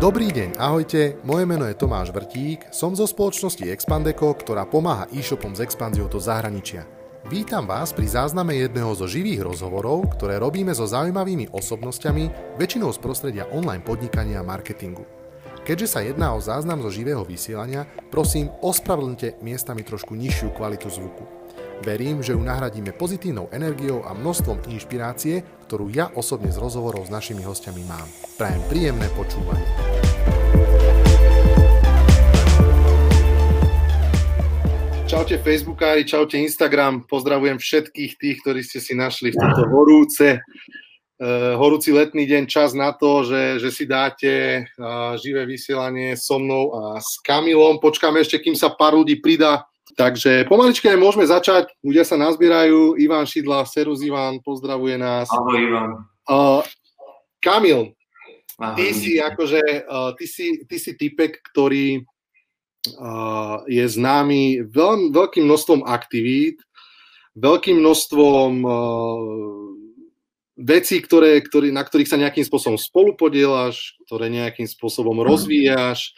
Dobrý deň, ahojte, moje meno je Tomáš Vrtík, som zo spoločnosti Expandeco, ktorá pomáha e-shopom s expanziou do zahraničia. Vítam vás pri zázname jedného zo živých rozhovorov, ktoré robíme so zaujímavými osobnosťami, väčšinou z prostredia online podnikania a marketingu. Keďže sa jedná o záznam zo živého vysielania, prosím, ospravedlňte miestami trošku nižšiu kvalitu zvuku. Verím, že ju nahradíme pozitívnou energiou a množstvom inšpirácie, ktorú ja osobne z rozhovorov s našimi hostiami mám. Prajem príjemné počúvanie. Čaute Facebookári, čaute Instagram, pozdravujem všetkých tých, ktorí ste si našli v tomto horúci letný deň, čas na to, že si dáte živé vysielanie so mnou a s Kamilom. Počkáme ešte, kým sa pár ľudí pridá. Takže pomaličke môžeme začať. Ľudia sa nazbierajú. Ivan Šidla, serus Ivan, pozdravuje nás. Ahoj Ivan. Kamil, ahoj. Ty si typek, ktorý je známy veľkým množstvom aktivít, veľkým množstvom vecí, na ktorých sa nejakým spôsobom spolupodieláš, ktoré nejakým spôsobom rozvíjaš,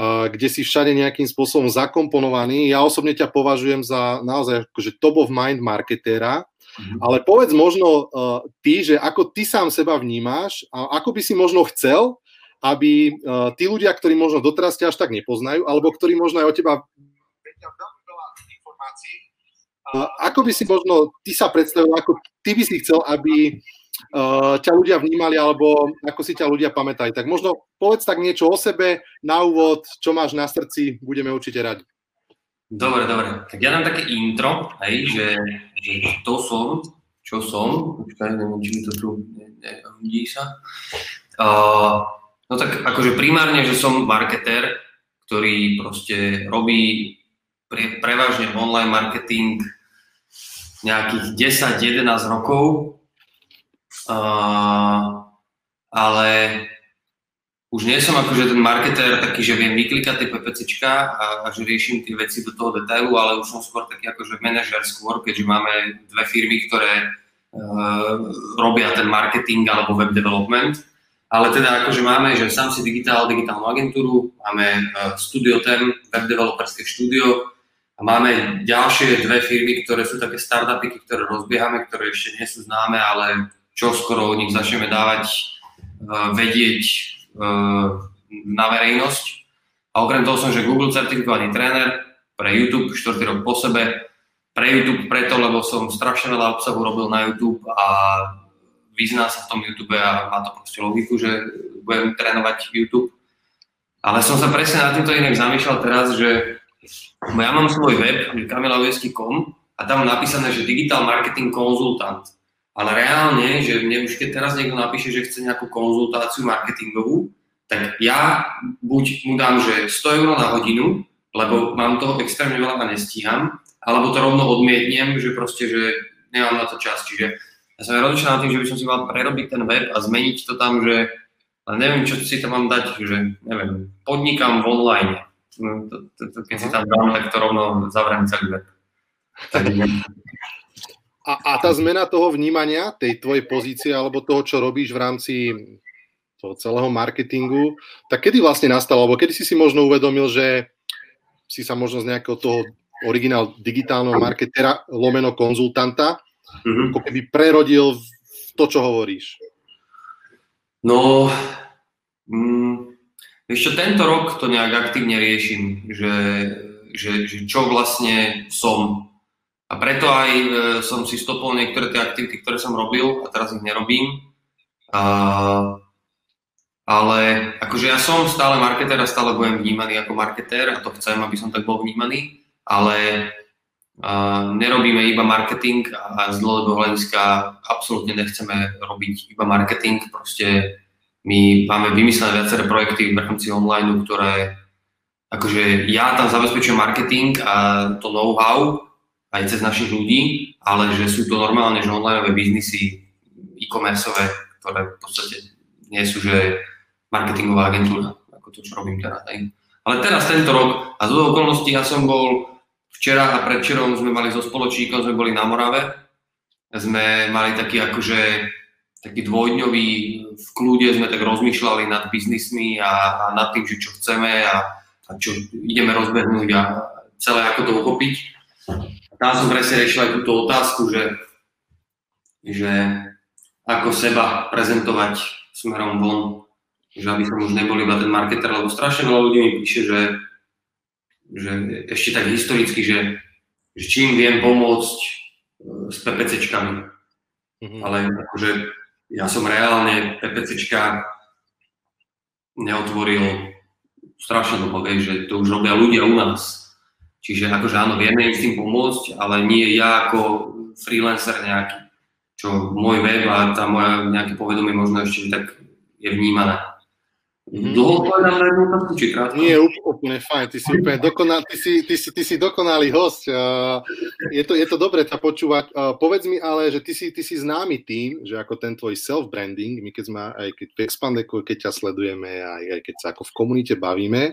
kde si všade nejakým spôsobom zakomponovaný. Ja osobne ťa považujem za naozaj akože top of mind marketéra, ale povedz možno ty, že ako ty sám seba vnímáš a ako by si možno chcel, aby tí ľudia, ktorí možno doteraz ťa až tak nepoznajú, alebo ktorí možno aj o teba vedia veľmi veľa informácií, ako by si možno ty sa predstavil, ako ty by si chcel, aby ťa ľudia vnímali, alebo ako si ťa ľudia pamätajú. Tak možno povedz tak niečo o sebe, na úvod, čo máš na srdci, budeme určite radi. Dobre. Tak ja dám také intro, hej, že to som, čo som. Počkaj, neviem, či mi to tu nehodí sa. No tak akože primárne, že som marketér, ktorý proste robí prevažne online marketing nejakých 10-11 rokov, ale už nie som akože ten marketér taký, že viem vyklikať tie PPCčka a že riešim tie veci do toho detailu, ale už som skôr taký akože manažer skôr, keďže máme dve firmy, ktoré robia ten marketing alebo web development. Ale teda akože máme, že Sámsi Digital, digitálnu agentúru, máme Studio Tem, web developerské štúdio a máme ďalšie dve firmy, ktoré sú také startupy, ktoré rozbiehame, ktoré ešte nie sú známe, ale čo skoro o nich začneme dávať vedieť na verejnosť. A okrem toho som, že Google certifikovaný tréner pre YouTube, 4. rok po sebe. Pre YouTube preto, lebo som strašne veľa obsahu robil na YouTube a vyzná sa v tom YouTube a má to proste logiku, že budem trénovať YouTube. Ale som sa presne na týmto inak zamýšľal teraz, že ja mám svoj web, kamilaujesky.com a tam napísané, že digital marketing konzultant. Ale reálne, že mne už keď teraz niekto napíše, že chce nejakú konzultáciu marketingovú, tak ja buď mu dám, že 100 € na hodinu, lebo mám toho extrémne veľa a nestíham, alebo to rovno odmietnem, že proste, že nemám na to čas, čiže ja som rozličný na tým, že by som si mal prerobiť ten web a zmeniť to tam, že neviem, čo si tam mám dať, že neviem, podnikám v online. Keď si tam dám, tak to rovno zavriem celý web. A tá zmena toho vnímania, tej tvojej pozície alebo toho, čo robíš v rámci toho celého marketingu, tak kedy vlastne nastalo? Alebo kedy si si možno uvedomil, že si sa možno z nejakého toho originál digitálneho marketera lomeno konzultanta ako keby prerodil to, čo hovoríš? No, ešte tento rok to nejak aktívne riešim, že čo vlastne som. A preto aj som si stopol niektoré tie aktivity, ktoré som robil a teraz ich nerobím. Ale akože ja som stále marketér a stále budem vnímaný ako marketér a to chcem, aby som tak bol vnímaný, ale nerobíme iba marketing a z dlhodobého hľadiska absolútne nechceme robiť iba marketing. Proste my máme vymyslené viaceré projekty v rámci online, ktoré akože ja tam zabezpečujem marketing a to know-how aj cez našich ľudí, ale že sú to normálne, že onlineové biznisy e-commerceové, ktoré v podstate nie sú, že marketingová agentúra, ako to, čo robím teraz. Ale teraz tento rok a z toho okolností ja som bol včera a predvčerom sme mali so spoločníkom, sme boli na Morave, sme mali taký akože taký dvojdňový, v kľude sme tak rozmýšľali nad biznismi a nad tým, že čo chceme a čo ideme rozbehnúť a celé ako to uchopiť. Tam som presne riešil aj túto otázku, že ako seba prezentovať smerom von, že aby som už nebol iba ten marketer, lebo strašne veľa ľudí mi píše, že ešte tak historicky, že čím viem pomôcť s PPCčkami, ale akože ja som reálne PPCčka neotvoril strašne dlho, že to už robia ľudia u nás. Čiže akože áno, vieme im s tým pomôcť, ale nie ja ako freelancer nejaký, čo môj web a tá moja nejaké povedomie možno ešte tak je vnímané. Dlho povedám na jednu otázku, či krátko? Nie, úplne fajn, ty si dokonalý hosť. Je to dobre ťa počúvať. Povedz mi ale, že ty si známy tým, že ako ten tvoj self-branding, my keď sme aj keď v Expandeco, keď ťa sledujeme, aj keď sa ako v komunite bavíme,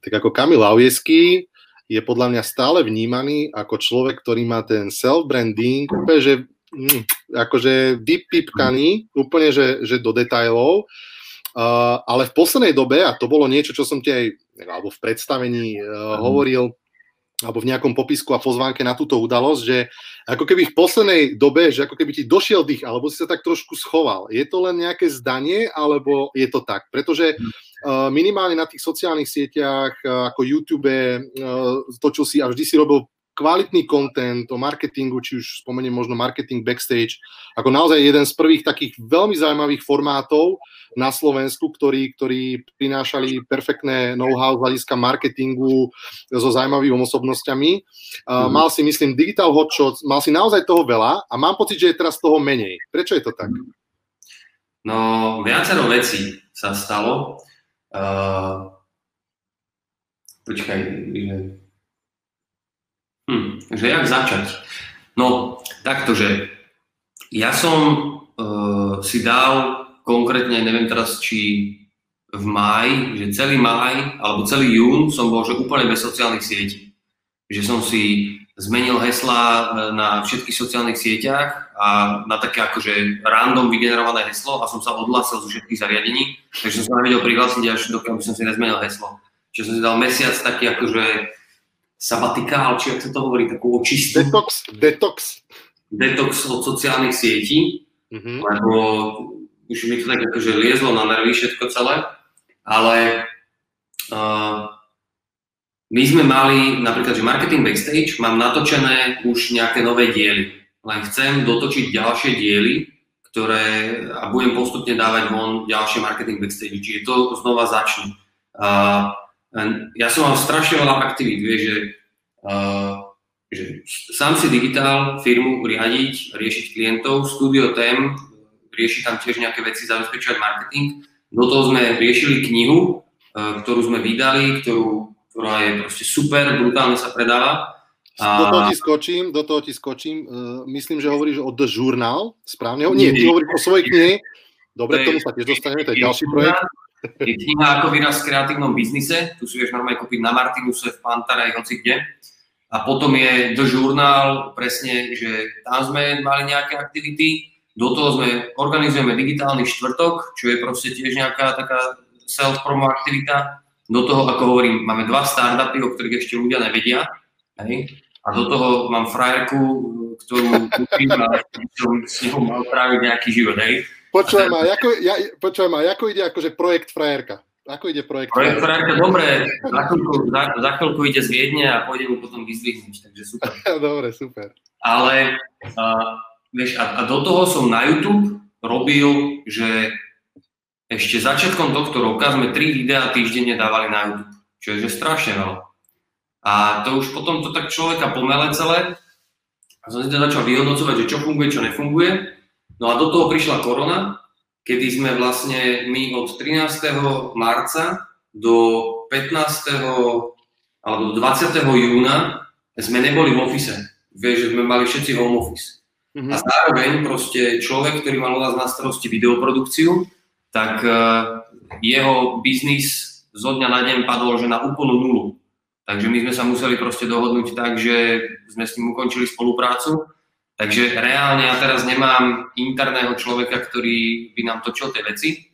tak ako Kamil Aujeský je podľa mňa stále vnímaný ako človek, ktorý má ten self-branding, že akože vypipkaný, úplne, že do detailov. Ale v poslednej dobe, a to bolo niečo, čo som ti aj alebo v predstavení hovoril, alebo v nejakom popisku a pozvánke na túto udalosť, že ako keby v poslednej dobe, že ako keby ti došiel dých, alebo si sa tak trošku schoval. Je to len nejaké zdanie, alebo je to tak? Pretože minimálne na tých sociálnych sieťach, ako YouTube, točil si a vždy si robil kvalitný content o marketingu, či už spomeniem možno marketing backstage, ako naozaj jeden z prvých takých veľmi zaujímavých formátov na Slovensku, ktorí prinášali perfektné know-how z hľadiska marketingu so zaujímavými osobnostiami. Mal si, myslím, digital hotshots, mal si naozaj toho veľa a mám pocit, že je teraz toho menej. Prečo je to tak? No, viacero vecí sa stalo. Počkaj, že jak začať? No, takto, že ja som si dal konkrétne, neviem teraz, či v máji, že celý máj alebo celý jún som bol že úplne bez sociálnych sietí. Že som si zmenil heslá na všetkých sociálnych sieťach a na také akože random vygenerované heslo a som sa odhlasil zo všetkých zariadení, takže som sa nevedel prihlásiť, až dokiaľ som si nezmenil heslo. Čiže som si dal mesiac taký akože sabatikál, či ako sa to hovorí, takú očistú. Detox. Detox od sociálnych sietí, lebo už mi to tak akože liezlo na nervy všetko celé, ale my sme mali napríklad, že marketing backstage, mám natočené už nejaké nové diely, len chcem dotočiť ďalšie diely, ktoré a budem postupne dávať von ďalšie marketing backstage, čiže to znova začne. Ja som mal strašne veľa aktivít, vieš, že Sámsi Digital, firmu riadiť, riešiť klientov, Studio Tem, riešiť tam tiež nejaké veci, zabezpečovať marketing. Do toho sme riešili knihu, ktorú sme vydali, ktorá je proste super, brutálne sa predáva. Do toho ti skočím. Myslím, že hovoríš o The Journal, správne? Nie, ty hovoríš o svojej knihe. Dobre, k tomu sa tiež dostaneme, to je ďalší projekt. Je kniha Ako vyrásť v kreatívnom biznise, tu si vieš normálne kúpiť na Martinuse, v Pantare, hoci kde. A potom je The Journal, presne, že tam sme mali nejaké aktivity, do toho organizujeme digitálny štvrtok, čo je proste tiež nejaká taká self-promo aktivita. Do toho, ako hovorím, máme 2 startupy, o ktorých ešte ľudia nevedia. Hej? A do toho mám frajerku, ktorú kúpim a s ňou mal práve nejaký život. Hej? Počujem ma, ako ide akože projekt frajerka? Ako ide projekt frajerka? Projekt frajerka, dobre, za chvíľku ide z Viedne a pôjdem mu potom vyzdvihnúť, takže super. Dobre, super. Ale vieš, a do toho som na YouTube robil, že ešte začiatkom tohto roka sme 3 videá týždenne dávali na YouTube, čo je že strašne veľa. A to už potom to tak človeka pomele celé a som si to začal vyhodnocovať, že čo funguje, čo nefunguje. No a do toho prišla korona, kedy sme vlastne my od 13. marca do 15. alebo do 20. júna sme neboli v office. Vieš, že sme mali všetci home office. A zároveň proste človek, ktorý mal u nás na starosti videoprodukciu, tak jeho biznis zo dňa na deň padol že na úplnú nulu. Takže my sme sa museli proste dohodnúť tak, že sme s ním ukončili spoluprácu Takže reálne ja teraz nemám interného človeka, ktorý by nám točil tie veci.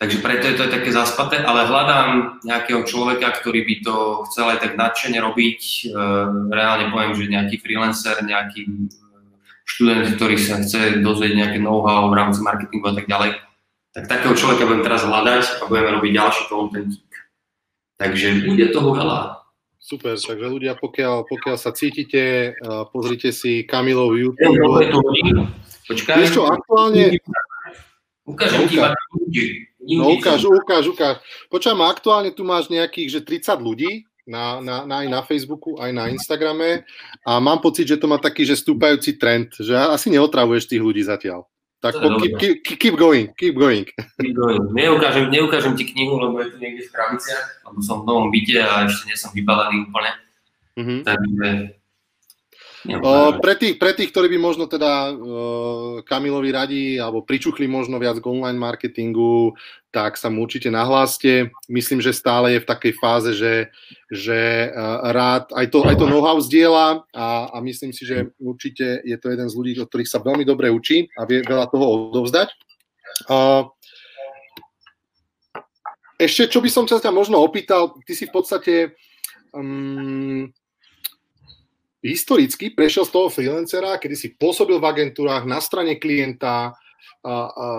Takže preto je to aj také zaspaté, ale hľadám nejakého človeka, ktorý by to chcel aj tak nadšene robiť. Reálne poviem, že nejaký freelancer, nejaký študent, ktorý sa chce dozvedieť nejaké know-how v rámci marketingu a tak ďalej. Tak takého človeka budem teraz hľadať a budeme robiť ďalší kontentík. Takže bude toho veľa. Super, takže ľudia, pokiaľ sa cítite, pozrite si Kamilov YouTube. Počkaj. Ešte aktuálne... Ukážem ti ľudí. No ukáž. Počujem, aktuálne tu máš nejakých, že 30 ľudí, aj na Facebooku, aj na Instagrame a mám pocit, že to má taký, že stúpajúci trend, že asi neotravuješ tých ľudí zatiaľ. Tak keep going. Neukážem ti knihu, lebo je tu niekde v kraviciach, lebo som v novom byte a ešte nie som vybalený úplne. Mm-hmm. Takže... Pre tých, ktorí by možno teda Kamilovi radi alebo pričuchli možno viac k online marketingu, tak sa mu určite nahláste. Myslím, že stále je v takej fáze, že rád aj to know-how zdieľa a myslím si, že určite je to jeden z ľudí, od ktorých sa veľmi dobre učí a vie veľa toho odovzdať. Ešte, čo by som sa ťa možno opýtal, ty si v podstate... historicky prešiel z toho freelancera, kedy si pôsobil v agentúrách na strane klienta a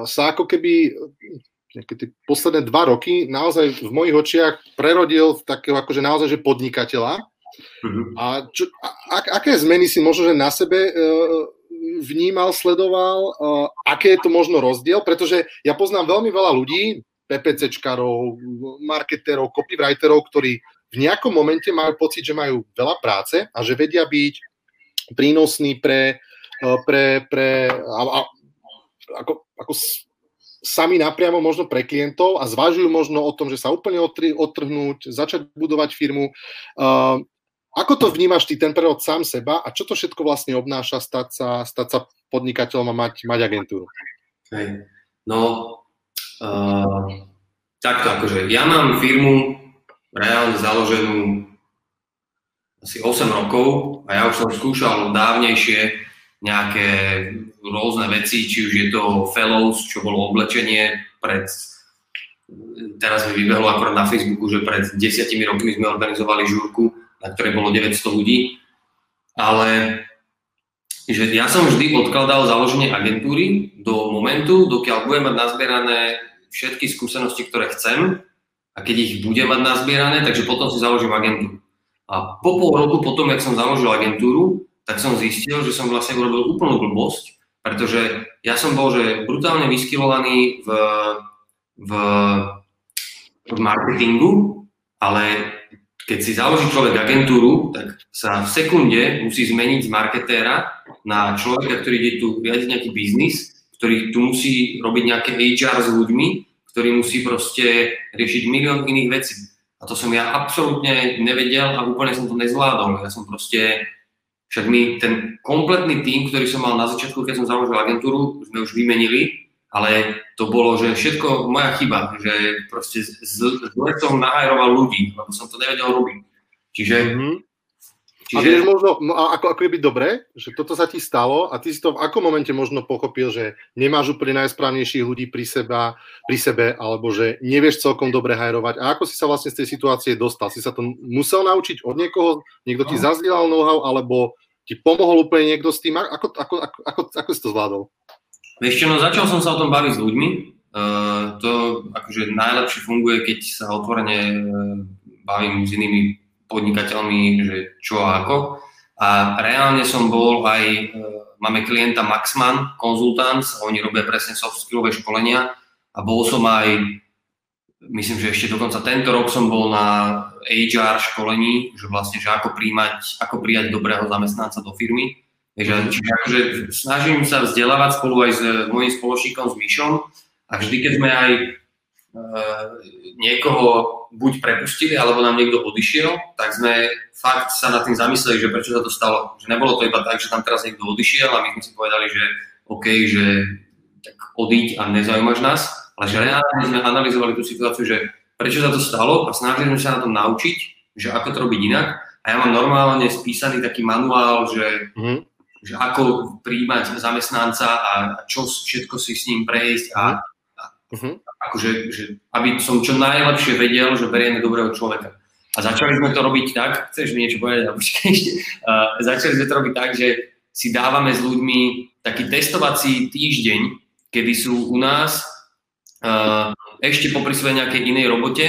sa ako keby posledné 2 roky naozaj v mojich očiach prerodil v takého akože naozaj že podnikateľa. Mm-hmm. A aké zmeny si možno že na sebe vnímal, sledoval, aké je to možno rozdiel, pretože ja poznám veľmi veľa ľudí, PPCčkarov, marketerov, copywriterov, ktorí v nejakom momente majú pocit, že majú veľa práce a že vedia byť prínosní pre sami napriamo možno pre klientov a zvažujú možno o tom, že sa úplne odtrhnúť, začať budovať firmu. Ako to vnímaš ty, ten prerod sám seba a čo to všetko vlastne obnáša stať sa podnikateľom a mať agentúru? Hej. Takto akože ja mám firmu reálne založenú asi 8 rokov a ja už som skúšal dávnejšie nejaké rôzne veci, či už je to Fellows, čo bolo oblečenie teraz mi vybehlo akorát na Facebooku, že pred 10 rokmi sme organizovali žúrku, na ktorej bolo 900 ľudí, ale že ja som vždy odkladal založenie agentúry do momentu, dokiaľ budem mať nazbierané všetky skúsenosti, ktoré chcem, a keď ich bude mať nazbierané, takže potom si založím agentúru. A po pol roku potom, jak som založil agentúru, tak som zistil, že som vlastne urobil úplnú blbosť, pretože ja som bol že brutálne vyskylovaný v marketingu, ale keď si založí človek agentúru, tak sa v sekunde musí zmeniť z marketéra na človeka, ktorý ide tu riadiť nejaký biznis, ktorý tu musí robiť nejaké HR s ľuďmi, ktorý musí proste riešiť milión iných vecí. A to som ja absolútne nevedel a úplne som to nezvládol. Ja som proste, však my ten kompletný tím, ktorý som mal na začiatku, keď som založil agentúru, sme už vymenili, ale to bolo, že všetko moja chyba, že proste zle som nahajroval ľudí, lebo som to nevedel robiť. Čiže... Mm-hmm. A vieš možno, ako je byť dobré, že toto sa ti stalo a ty si to v akom momente možno pochopil, že nemáš úplne najsprávnejších ľudí pri sebe, alebo že nevieš celkom dobre hajrovať. A ako si sa vlastne z tej situácie dostal? Si sa to musel naučiť od niekoho? Niekto ti zazdielal know-how, alebo ti pomohol úplne niekto s tým? Ako si to zvládol? Vieš čo, začal som sa o tom baviť s ľuďmi. To akože najlepšie funguje, keď sa otvorene bavím s inými podnikateľmi, že čo a ako. A reálne som bol aj, máme klienta Maxman Consultants, oni robia presne soft skillové školenia a bol som aj, myslím, že ešte dokonca tento rok som bol na HR školení, že vlastne, že ako prijať dobrého zamestnanca do firmy. Čiže akože snažím sa vzdelávať spolu aj s mojím spoločníkom, s Mišom a vždy, keď sme aj niekoho buď prepustili, alebo nám niekto odišiel, tak sme fakt sa nad tým zamysleli, že prečo sa to stalo. Že nebolo to iba tak, že tam teraz niekto odišiel a my sme si povedali, že OK, že tak odíď a nezaujímaš nás, ale že reálne sme analyzovali tú situáciu, že prečo sa to stalo a snažili sme sa na tom naučiť, že ako to robiť inak. A ja mám normálne spísaný taký manuál, že že ako prijímať zamestnanca a čo všetko si s ním prejsť a akože, že, aby som čo najlepšie vedel, že berieme dobrého človeka. A začali sme to robiť tak, chceš mi niečo povedať? Začali sme to robiť tak, že si dávame s ľuďmi taký testovací týždeň, kedy sú u nás ešte popri svojej nejakej inej robote,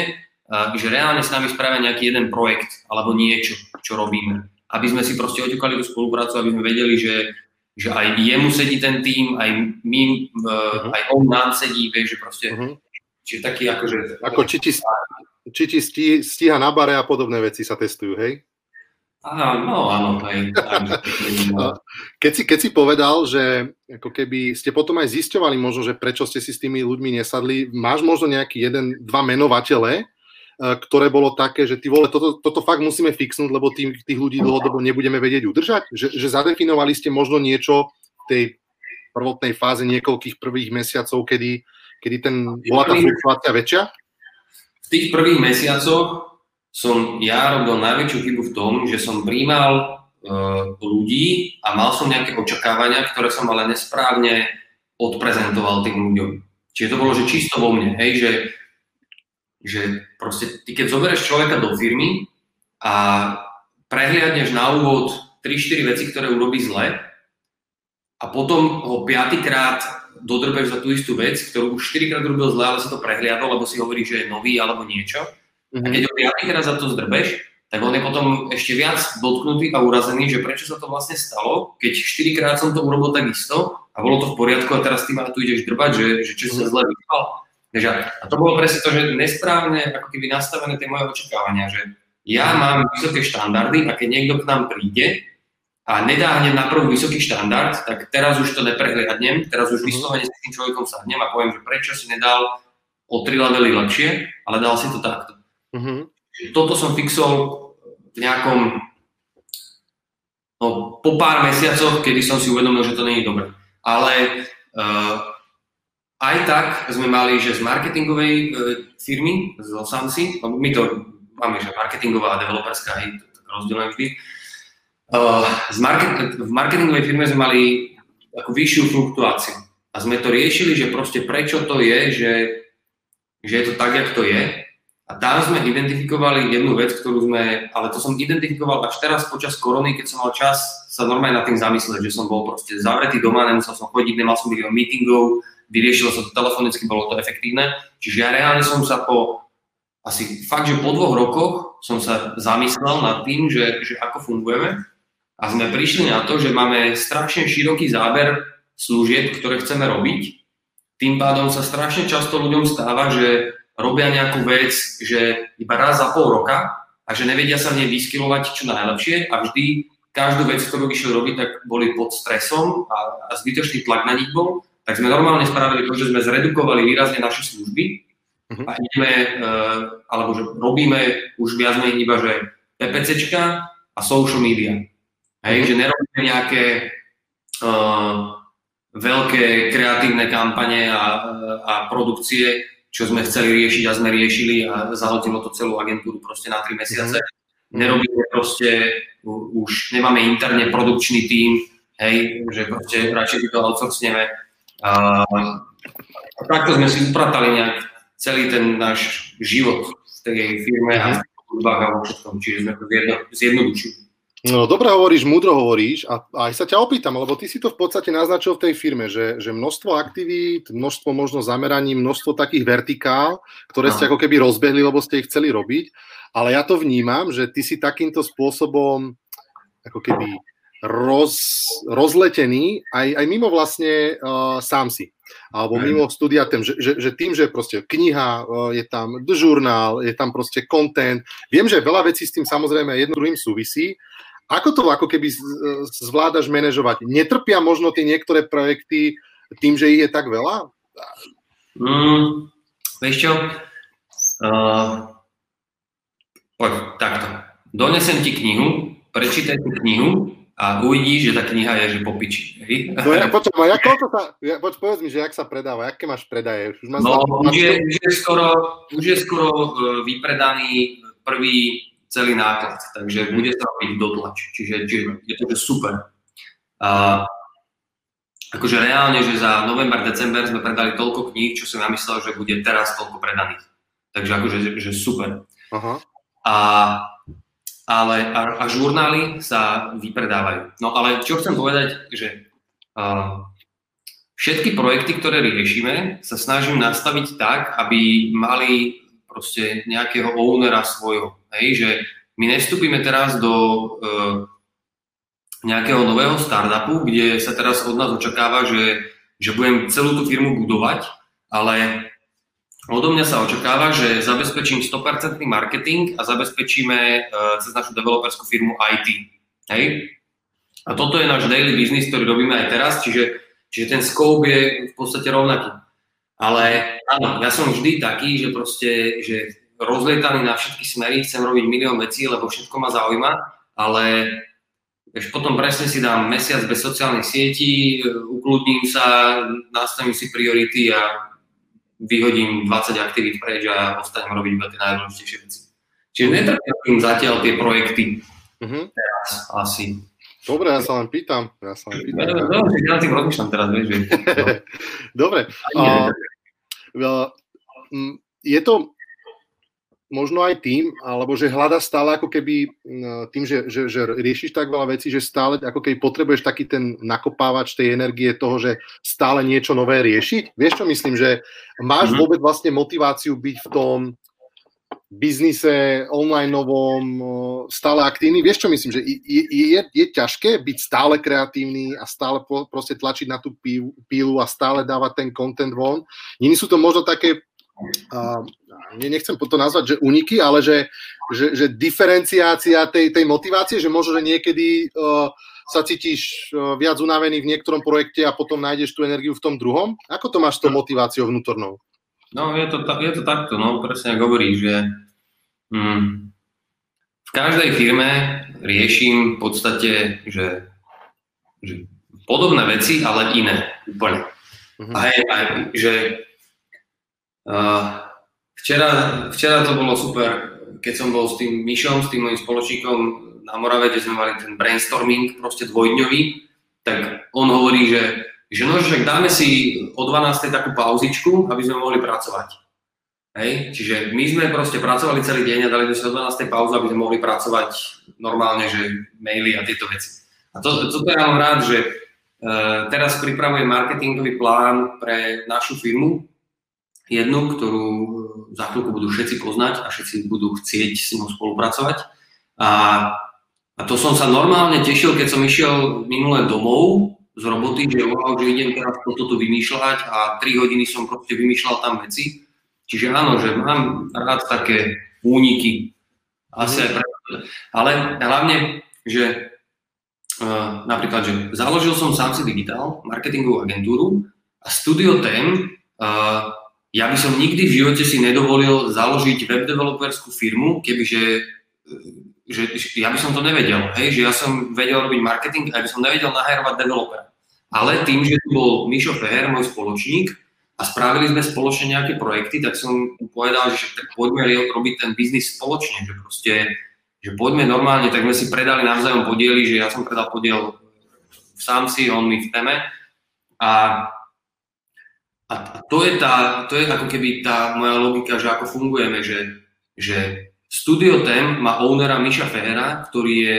že reálne s nami spravia nejaký jeden projekt alebo niečo, čo robíme. Aby sme si proste oťukali tú spoluprácu, aby sme vedeli, že aj jemu sedí ten tým, aj my, aj on nám sedí, vieš, že proste, čiže taký akože... Ako či ti stíha na bare a podobné veci sa testujú, hej? Áno, aj. Keď si povedal, že ako keby ste potom aj zisťovali možno, že prečo ste si s tými ľuďmi nesadli, máš možno nejaký jeden, dva menovatele, ktoré bolo také, že ty vole, toto fakt musíme fixnúť, lebo tých ľudí dlhodobo nebudeme vedieť udržať? Že zadefinovali ste možno niečo v tej prvotnej fáze niekoľkých prvých mesiacov, kedy bola tá fluktuácia väčšia? V tých prvých mesiacoch som ja robil najväčšiu chybu v tom, že som prijímal ľudí a mal som nejaké očakávania, ktoré som ale nesprávne odprezentoval tým ľuďom. Čiže to bolo, že čisto vo mne, hej, že proste ty keď zoberieš človeka do firmy a prehliadneš na úvod 3-4 veci, ktoré urobí zle a potom ho 5-krát dodrbeš za tú istú vec, ktorú už 4-krát urobil zle, ale sa to prehliadol, lebo si hovorí, že je nový alebo niečo. A keď ho 5-krát za to zdrbeš, tak on je potom ešte viac dotknutý a urazený, že prečo sa to vlastne stalo, keď 4-krát som to urobil takisto a bolo to v poriadku a teraz ty ma tu ideš drbať, že čo sa zle vypal. A to bolo presne to, že nesprávne, ako keby nastavené tie moje očakávania, že ja mám vysoké štandardy a keď niekto k nám príde a nedá hneď na prvú vysoký štandard, tak teraz už to neprehliadnem, teraz už vyslovene s tým človekom sadnem a poviem, že prečo si nedal o 3 levely lepšie, ale dal si to takto. Toto som fixol v nejakom, po pár mesiacoch, kedy som si uvedomil, že to nie je dobré. Ale aj tak sme mali, že z marketingovej firmy, z Sámsi, my to máme, že marketingová a developerská, hej, to rozdielne vždy. V marketingovej firme sme mali takú vyššiu fluktuáciu a sme to riešili, že proste prečo to je, že je to tak, jak to je. A tam sme identifikovali jednu vec, ale to som identifikoval až teraz počas korony, keď som mal čas sa normálne nad tým zamyslieť, že som bol proste zavretý doma, nemusel som chodiť, nemal som milión meetingov, vyriešilo sa to telefonicky, bolo to efektívne. Čiže ja reálne som sa po 2 rokoch som sa zamyslel nad tým, že ako fungujeme a sme prišli na to, že máme strašne široký záber služieb, ktoré chceme robiť. Tým pádom sa strašne často ľuďom stáva, že robia nejakú vec, že iba raz za pol roka a že nevedia sa v nej vyskilovať čo najlepšie a vždy každú vec, ktorú išli robiť, tak boli pod stresom a zbytočný tlak na nich bol. Tak sme normálne spravili to, že sme zredukovali výrazne naše služby a ideme, alebo že robíme už viac menej iba, že PPCčka a social media. Hej, že nerobíme nejaké veľké kreatívne kampane a produkcie, čo sme chceli riešiť a sme riešili a zahodilo to celú agentúru proste na 3 mesiace. Nerobíme proste, už nemáme interne produkčný tím, hej, že proste radšej to outsourcneme. A takto sme si upratali nejak celý ten náš život v tej firme a vo všetkom, čiže sme to zjednodušili. No, dobre hovoríš, múdro hovoríš a aj sa ťa opýtam, lebo ty si to v podstate naznačil v tej firme, že množstvo aktivít, množstvo možno zameraní, množstvo takých vertikál, ktoré ste ako keby rozbehli, lebo ste ich chceli robiť, ale ja to vnímam, že ty si takýmto spôsobom ako keby rozletený aj mimo vlastne Sámsi, alebo mimo Studia Tem, že tým, že proste kniha, je tam žurnál, je tam proste content. Viem, že veľa vecí s tým samozrejme jedno druhým súvisí. Ako to ako keby zvládaš manažovať? Netrpia možno tie niektoré projekty tým, že ich je tak veľa? Vieš čo? Poď, takto. Donesem ti knihu, prečítaj tú knihu, a uvidíš, že tá kniha je, že po piči. No ja počujem, povedz mi, že jak sa predáva, aké máš predaje? Už je skoro vypredaný prvý celý náklad, takže bude sa robiť dotlač, čiže je to super. Akože reálne, že za november, december sme predali toľko kníh, čo som ja myslel, že bude teraz toľko predaných. Takže akože že super. Aha. Ale žurnály sa vypredávajú. No ale čo chcem povedať, že všetky projekty, ktoré riešime, sa snažím nastaviť tak, aby mali proste nejakého ownera svojho. Hej, že my nevstúpime teraz do nejakého nového startupu, kde sa teraz od nás očakáva, že budem celú tú firmu budovať, ale odo mňa sa očakáva, že zabezpečím 100% marketing a zabezpečíme cez našu developerskú firmu IT. Hej? A toto je náš daily business, ktorý robíme aj teraz, čiže ten scope je v podstate rovnaký. Ale áno, ja som vždy taký, že proste, že rozlietaný na všetky smery, chcem robiť milión vecí, lebo všetko ma zaujíma, ale potom presne si dám mesiac bez sociálnych sietí, ukludním sa, nastavím si priority a vyhodím 20 aktivít preč a ostanem robiť iba tie najdôležitejšie veci. Čiže netrpím zatiaľ tie projekty teraz asi. Dobre, ja sa len pýtam. Ja tým rozmýšľam teraz, vieš, že... Dobre. Je to... možno aj tým, alebo že hľada stále ako keby tým, že riešiš tak veľa vecí, že stále ako keby potrebuješ taký ten nakopávač tej energie toho, že stále niečo nové riešiť. Vieš čo myslím, že máš vôbec vlastne motiváciu byť v tom biznise online novom stále aktívny? Vieš čo myslím, že je ťažké byť stále kreatívny a stále proste tlačiť na tú pílu a stále dávať ten content von? Nie sú to možno také nechcem to nazvať, že uniky, ale že diferenciácia tej motivácie, že možno, že niekedy sa cítiš viac unavený v niektorom projekte a potom nájdeš tú energiu v tom druhom. Ako to máš s tou motiváciou vnútornou? No, je to takto, no, presne ako hovoríš, že v každej firme riešim v podstate, že podobné veci, ale iné, úplne. Aj, že včera to bolo super, keď som bol s tým Mišom, s tým mojím spoločníkom na Morave, kde sme mali ten brainstorming, proste dvojdňový, tak on hovorí, že dáme si o 12. takú pauzičku, aby sme mohli pracovať. Hej? Čiže my sme proste pracovali celý deň a dali sme si o 12. pauzu, aby sme mohli pracovať normálne, že maily a tieto veci. A to ja mám rád, že teraz pripravujem marketingový plán pre našu firmu, jednu, ktorú za chvíľku budú všetci poznať a všetci budú chcieť s ňou spolupracovať. A to som sa normálne tešil, keď som išiel minulé domov z roboty, že wow, že idem teraz toto vymýšľať a 3 hodiny som proste vymýšľal tam veci. Čiže áno, že mám rád také úniky. Asi aj pravda. Ale hlavne, že napríklad, že založil som Sámsi Digital, marketingovú agentúru a Studio Tem, ja by som nikdy v živote si nedovolil založiť webdeveloperskú firmu, kebyže ja by som to nevedel, hej, že ja som vedel robiť marketing a ja by som nevedel nahárovať developera. Ale tým, že tu bol Miša Fehr, môj spoločník, a spravili sme spoločne nejaké projekty, tak som povedal, že tak poďme robiť ten biznis spoločne, že proste, že poďme normálne, tak sme si predali navzájom podiely, že ja som predal podiel v Sámsi, on mi v Teme a to je ako keby tá moja logika, že ako fungujeme, že Studio Tem má ownera Miša Fehrera, ktorý je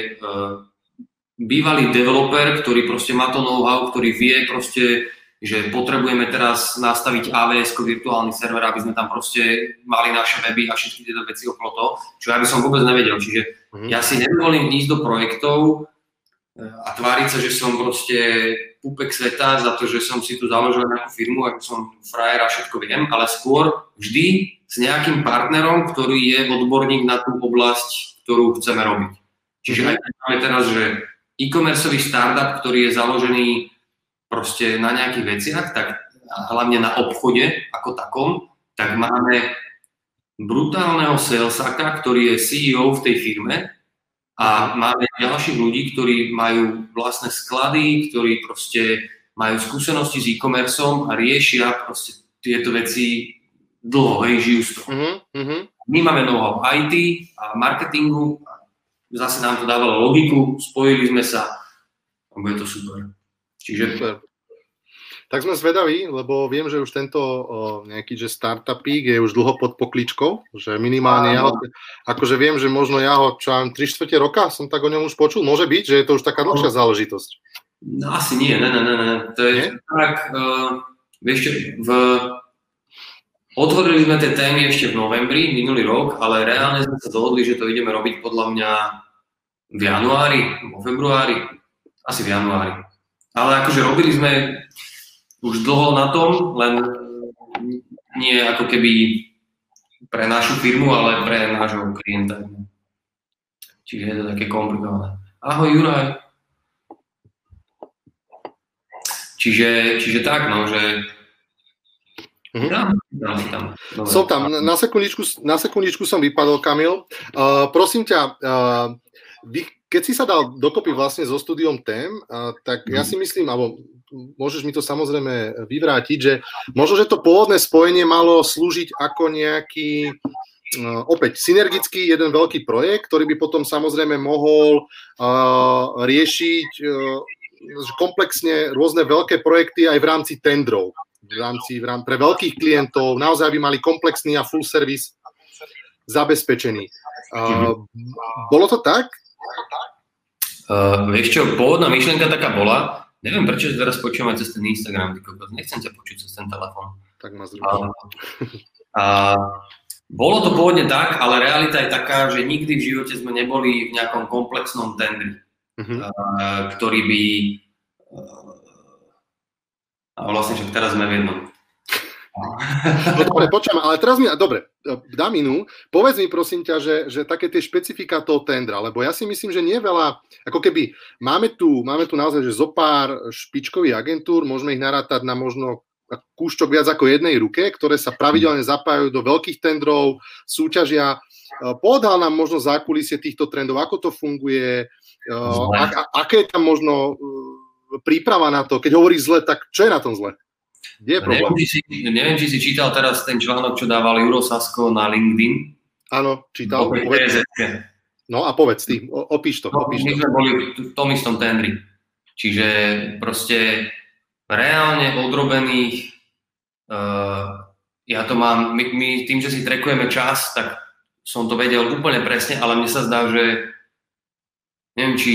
bývalý developer, ktorý proste má to know-how, ktorý vie proste, že potrebujeme teraz nastaviť AWS-ko virtuálny server, aby sme tam proste mali naše weby a všetky tieto veci okolo toho, čo ja by som vôbec nevedel. Čiže ja si nedovolím ísť do projektov a tváriť sa, že som proste púpek sveta za to, že som si tu založil nejakú firmu, ako som frajer a všetko viem, ale skôr vždy s nejakým partnerom, ktorý je odborník na tú oblasť, ktorú chceme robiť. Čiže aj máme teraz, že e-commerceový startup, ktorý je založený proste na nejakých veciach, tak hlavne na obchode ako takom, tak máme brutálneho salesaka, ktorý je CEO v tej firme, a máme ďalších ľudí, ktorí majú vlastné sklady, ktorí proste majú skúsenosti s e-commerceom a riešia proste tieto veci dlho, hej, žijú z toho. My máme know-how IT a marketingu, zase nám to dávalo logiku, spojili sme sa a bude to super. Čiže... Super. Tak sme zvedaví, lebo viem, že už tento nejaký že startupík je už dlho pod pokličkou, že minimálne ja ho, akože viem, že možno ja ho čo mám 3/4 roka, som tak o ňom už počul, môže byť, že je to už taká dlhšia záležitosť. No asi nie, ne. To je nie? Tak, vieš, odhodili sme tie témy ešte v novembri, minulý rok, ale reálne sme sa dohodli, že to ideme robiť podľa mňa v januári, vo februári, asi v januári. Ale akože robili sme už dlho na tom, len nie ako keby pre našu firmu, ale pre nášho klienta. Čiže je to také komplikované. Ahoj, Juraj. Čiže tak, no, že... Som tam. Na sekundičku som vypadol, Kamil. Prosím ťa, keď si sa dal dokopy vlastne so Studiom Tem, tak ja si myslím, alebo môžeš mi to samozrejme vyvrátiť, že možno, že to pôvodné spojenie malo slúžiť ako nejaký, opäť synergický jeden veľký projekt, ktorý by potom samozrejme mohol riešiť komplexne rôzne veľké projekty aj v rámci tendrov. V rámci pre veľkých klientov, naozaj by mali komplexný a full service zabezpečený. Bolo to tak? Vieš čo, pôvodná myšlienka taká bola. Neviem, prečo teraz počúvame cez ten Instagram, nechcem sa počuť cez ten telefón. Tak ma zrušil. Bolo to pôvodne tak, ale realita je taká, že nikdy v živote sme neboli v nejakom komplexnom tendri, ktorý by... A vlastne však teraz sme v jednom. No dobre, počujem, ale teraz mi, dobre, dám inú. Povedz mi prosím ťa, že také tie špecifika toho tendra, lebo ja si myslím, že nie veľa, ako keby máme tu naozaj, že zo pár špičkových agentúr, môžeme ich narátať na možno kúšťok viac ako jednej ruke, ktoré sa pravidelne zapájajú do veľkých tendrov, súťažia. Podal nám možno zákulisie týchto trendov, ako to funguje, aké je tam možno... príprava na to, keď hovoríš zle, tak čo je na tom zle? Kde je problém? Neviem, či si čítal teraz ten článok, čo dával Juro Sasko na LinkedIn. Áno, čítal. No a povedz ty, opíš to. My sme boli v tom istom tendri. Čiže proste reálne odrobených, ja to mám, my tým, že si trackujeme čas, tak som to vedel úplne presne, ale mne sa zdá, že neviem, či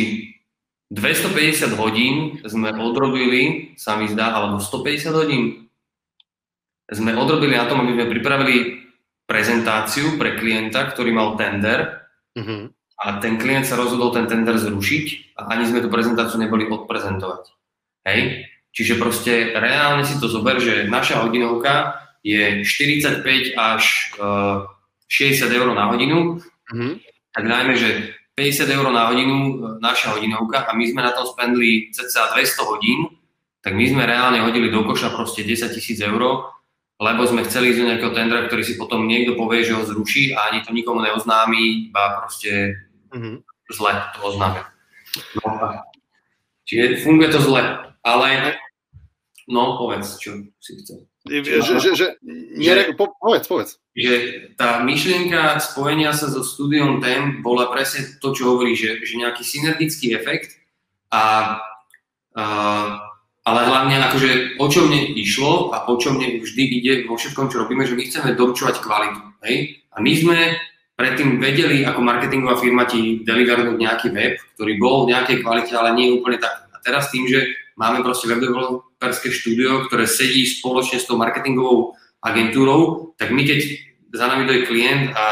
250 hodín sme odrobili, sa mi zdá, alebo 150 hodín sme odrobili na tom, aby sme pripravili prezentáciu pre klienta, ktorý mal tender a ten klient sa rozhodol ten tender zrušiť a ani sme tú prezentáciu neboli odprezentovať. Hej? Čiže proste reálne si to zober, že naša hodinovka je 45 až 60 eur na hodinu, tak najmä, že 50 eur na hodinu, naša hodinovka a my sme na tom spendli cca 200 hodín, tak my sme reálne hodili do koša proste 10 000 eur, lebo sme chceli ísť do nejakého tendra, ktorý si potom niekto povie, že ho zruší a ani to nikomu neoznámi, iba proste zle to oznáme. No, čiže funguje to zle, ale no povedz, čo si chcel. Povedz. Že tá myšlienka spojenia sa so Studiom Tem bola presne to, čo hovorí, že nejaký synergický efekt, ale hlavne akože o čo mne išlo a o čo mne vždy ide vo všetkom, čo robíme, že my chceme doručovať kvalitu. Hej? A my sme predtým vedeli, ako marketingová firma ti deliverovať nejaký web, ktorý bol v nejakej kvalite, ale nie je úplne taký. A teraz tým, že máme proste web developerské štúdio, ktoré sedí spoločne s tou marketingovou agentúrou, tak my keď za nami dojde klient a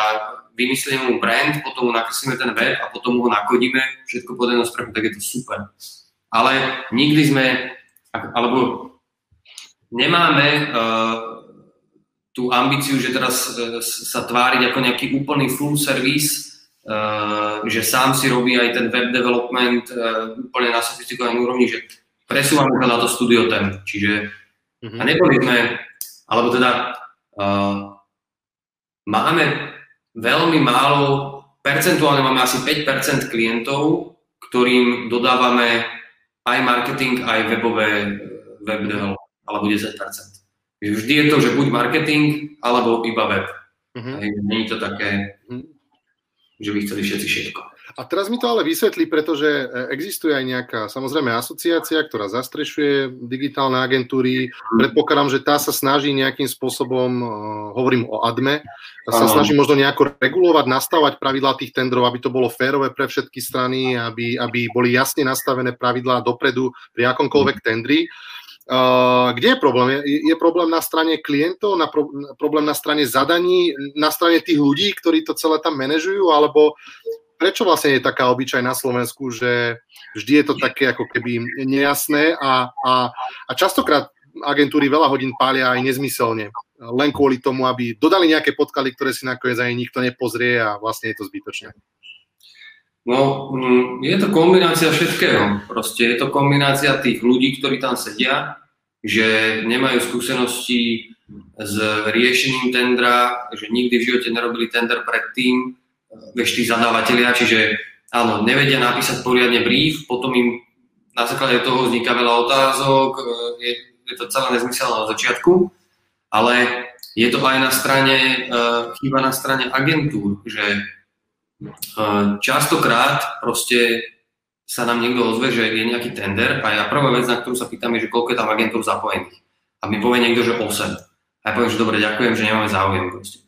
vymyslíme mu brand, potom mu nakreslíme ten web a potom ho nakodíme, všetko pod jednu strechu, tak je to super. Ale nikdy sme, alebo nemáme tú ambíciu, že teraz sa tváriť ako nejaký úplný full service, že sám si robí aj ten web development úplne na sofistikovanej úrovni, že presúvame sa na to Studio Tem. Čiže a neboli sme, alebo teda máme veľmi málo, percentuálne máme asi 5% klientov, ktorým dodávame aj marketing, aj web development, alebo 10%. Vždy je to, že buď marketing, alebo iba web. Nie je to také, že by chceli všetci všetko. A teraz mi to ale vysvetlí, pretože existuje aj nejaká, samozrejme, asociácia, ktorá zastrešuje digitálne agentúry. Predpokladám, že tá sa snaží nejakým spôsobom, hovorím o ADME, sa snaží možno nejako regulovať, nastavovať pravidlá tých tendrov, aby to bolo férové pre všetky strany, aby boli jasne nastavené pravidlá dopredu pri akomkoľvek tendri. Kde je problém? Je problém na strane klientov, problém na strane zadaní, na strane tých ľudí, ktorí to celé tam manažujú, alebo prečo vlastne je taká obyčaj na Slovensku, že vždy je to také ako keby nejasné a častokrát agentúry veľa hodín pália aj nezmyselne, len kvôli tomu, aby dodali nejaké podklady, ktoré si nakoniec aj nikto nepozrie a vlastne je to zbytočné. No, je to kombinácia všetkého. Proste je to kombinácia tých ľudí, ktorí tam sedia, že nemajú skúsenosti s riešením tendra, že nikdy v živote nerobili tender predtým, vieš, tí zadávatelia, čiže áno, nevedia napísať poriadne brief, potom im na základe toho vzniká veľa otázok, je to celé nezmyselné od začiatku, ale je to aj na strane, chýba na strane agentúr, že častokrát proste sa nám niekto ozve, že je nejaký tender a ja prvá vec, na ktorú sa pýtam, je, že koľko je tam agentúr zapojených. A mi povie niekto, že 8. A ja poviem, že dobre, ďakujem, že nemáme záujem. Proste.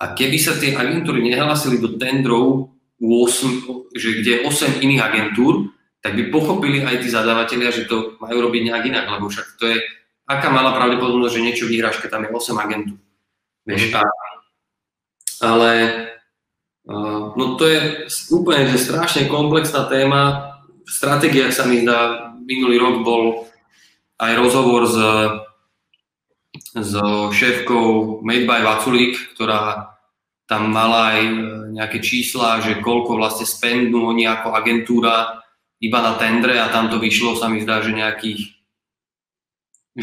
A keby sa tie agentúry nehlasili do tendrov, 8, že kde je 8 iných agentúr, tak by pochopili aj tí zadávatelia, že to majú robiť nejak inak, lebo však to je aká malá pravdepodobnosť, že niečo vyhráš, keď tam je 8 agentúr. Vieš, ale no to je úplne, že strašne komplexná téma. V stratégiách sa mi zdá, minulý rok bol aj rozhovor s šéfkou Made by Vaculík, ktorá tam mala aj nejaké čísla, že koľko vlastne spendnú oni ako agentúra iba na tendre a tam to vyšlo, sa mi zdá, že nejakých,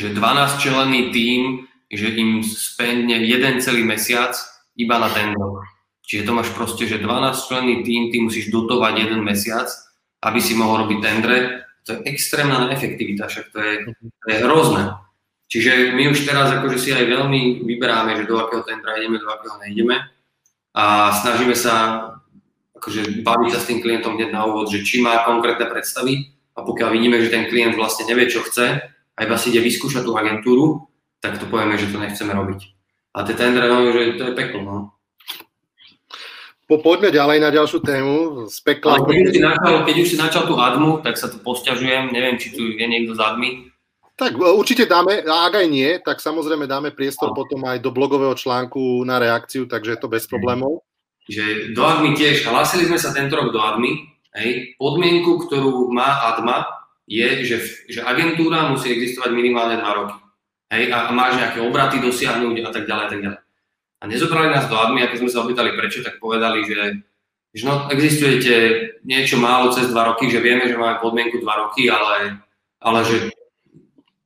že 12-členný tím, že im spendne jeden celý mesiac iba na tendre. Čiže to máš proste, že 12-členný tím, ty musíš dotovať jeden mesiac, aby si mohol robiť tendre. To je extrémna neefektivita, však to je hrozné. Čiže my už teraz akože si aj veľmi vyberáme, že do akého tendra ideme, do akého nejdeme a snažíme sa akože baviť sa s tým klientom hneď na úvod, že či má konkrétne predstavy a pokiaľ vidíme, že ten klient vlastne nevie, čo chce a iba si ide vyskúšať tú agentúru, tak to povieme, že to nechceme robiť. A tie tendre, no, že to je peklo, no. Poďme ďalej na ďalšiu tému. Keď už si načal tú ADMu, tak sa tu posťažujem. Neviem, či tu je niekto z ADMy. Tak určite dáme, a ak aj nie, tak samozrejme dáme priestor potom aj do blogového článku na reakciu, takže je to bez problémov. Že do ADMy tiež, hlásili sme sa tento rok do ADMy. Hej. Podmienku, ktorú má ADMa, je, že agentúra musí existovať minimálne 2 roky. Hej. A máš nejaké obraty dosiahnuť a tak ďalej, tak ďalej. A nezobrali nás do ADMy, a keď sme sa opýtali prečo, tak povedali, že no, existujete niečo málo cez 2 roky, že vieme, že máme podmienku 2 roky, ale že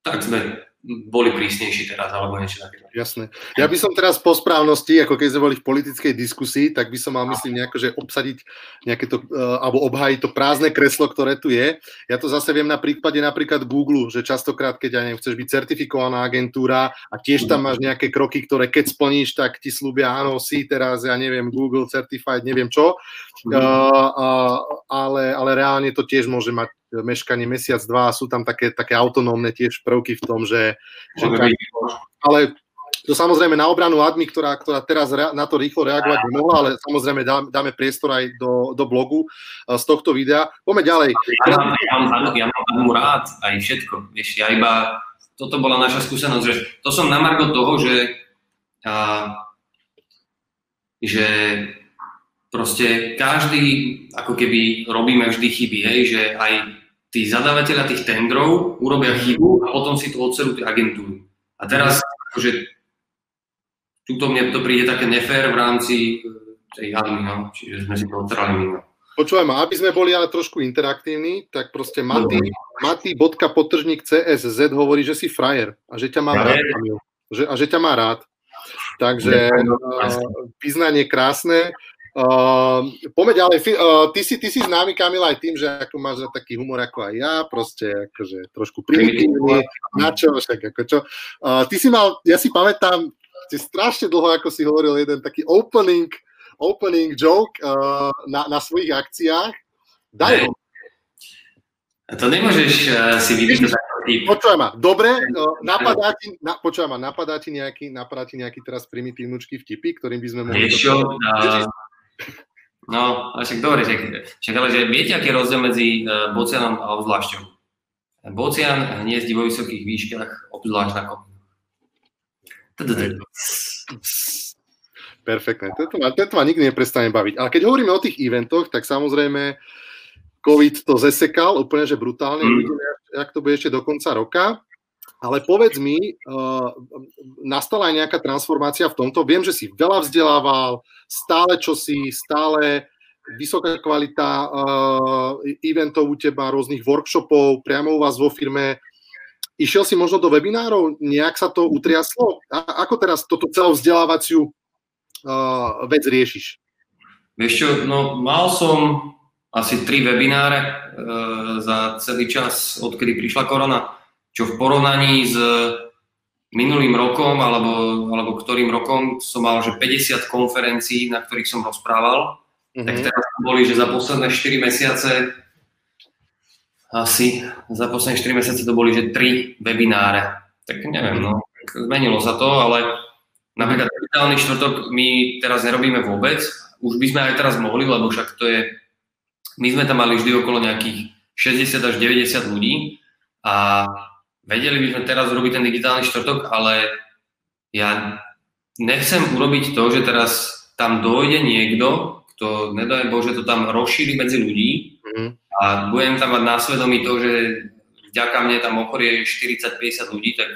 tak sme boli prísnejší teraz, alebo niečo také. Jasné. Ja by som teraz po správnosti, ako keď sme boli v politickej diskusii, tak by som mal, myslím, nejako, že obsadiť nejaké to, alebo obhájiť to prázdne kreslo, ktoré tu je. Ja to zase viem na prípade napríklad Google, že častokrát, keď ja neviem, chceš byť certifikovaná agentúra a tiež tam máš nejaké kroky, ktoré keď splníš, tak ti slúbia, áno, si teraz, ja neviem, Google Certified, neviem čo, ale reálne to tiež môže mať meškanie mesiac, dva, sú tam také autonómne tiež prvky v tom, že ale to samozrejme na obranu ADMy, ktorá teraz na to rýchlo reagovať nemohla, ale samozrejme dáme priestor aj do blogu z tohto videa. Poďme ďalej. Ja mám ADMu rád aj všetko. Vieš, ja iba, toto bola naša skúsenosť, že to som na margo toho, že proste každý, ako keby robíme vždy chyby, hej, že aj tí zadávatelia tých tendrov urobia chybu a potom si to odserú tie agentúry. A teraz, akože, tuto mne to príde také nefér v rámci tej ADMy, no, čiže sme si to odserali mimo. Počúvaj ma, aby sme boli ale trošku interaktívni, tak proste Maty.podtržník.csz hovorí, že si frajer a že ťa má rád, Kamil. A že ťa má rád. Takže vyznanie krásne. Poďme ďalej, ty si známy, Kamil, aj tým, že ako máš taký humor ako aj ja, proste akože trošku primitívny, načo, však ako čo. Ty si mal, ja si pamätám, strašne dlho, ako si hovoril, jeden taký opening opening joke na svojich akciách. Daj ho. To nemôžeš si vybiť. Počúvaj ma, dobre, napadá ti nejaký teraz primitívnučky vtipy, ktorým by sme mohli... No, ale však dobre, ale viete, aký je rozdiel medzi bocianom a obzvlášťou? Bocian hniezdi vo vysokých výškach, obzvlášť na kopinách. Perfektné, tento ma nikdy neprestane baviť. Ale keď hovoríme o tých eventoch, tak samozrejme COVID to zesekal úplne, že brutálne. Uvidíme, jak to bude ešte do konca roka. Ale povedz mi, nastala aj nejaká transformácia v tomto? Viem, že si veľa vzdelával, stále vysoká kvalita eventov u teba, rôznych workshopov, priamo u vás vo firme. Išiel si možno do webinárov? Nejak sa to utriaslo? Ako teraz toto celú vzdelávaciu vec riešiš? Vieš čo, no mal som asi 3 webináre za celý čas, odkedy prišla korona, čo v porovnaní s minulým rokom alebo ktorým rokom som mal, že 50 konferencií, na ktorých som rozprával. Tak teraz boli, že za posledné 4 mesiace to boli, že 3 webináre. Tak neviem, no, zmenilo sa to, ale napríklad digitálny štvrtok my teraz nerobíme vôbec. Už by sme aj teraz mohli, lebo však to je... My sme tam mali vždy okolo nejakých 60 až 90 ľudí a vedeli by sme teraz urobiť ten digitálny štvrtok, ale ja nechcem urobiť to, že teraz tam dojde niekto, kto, nedaj Bože, to tam rozšíri medzi ľudí a budem tam mať na svedomí to, že vďaka mne tam ochorie 40-50 ľudí, tak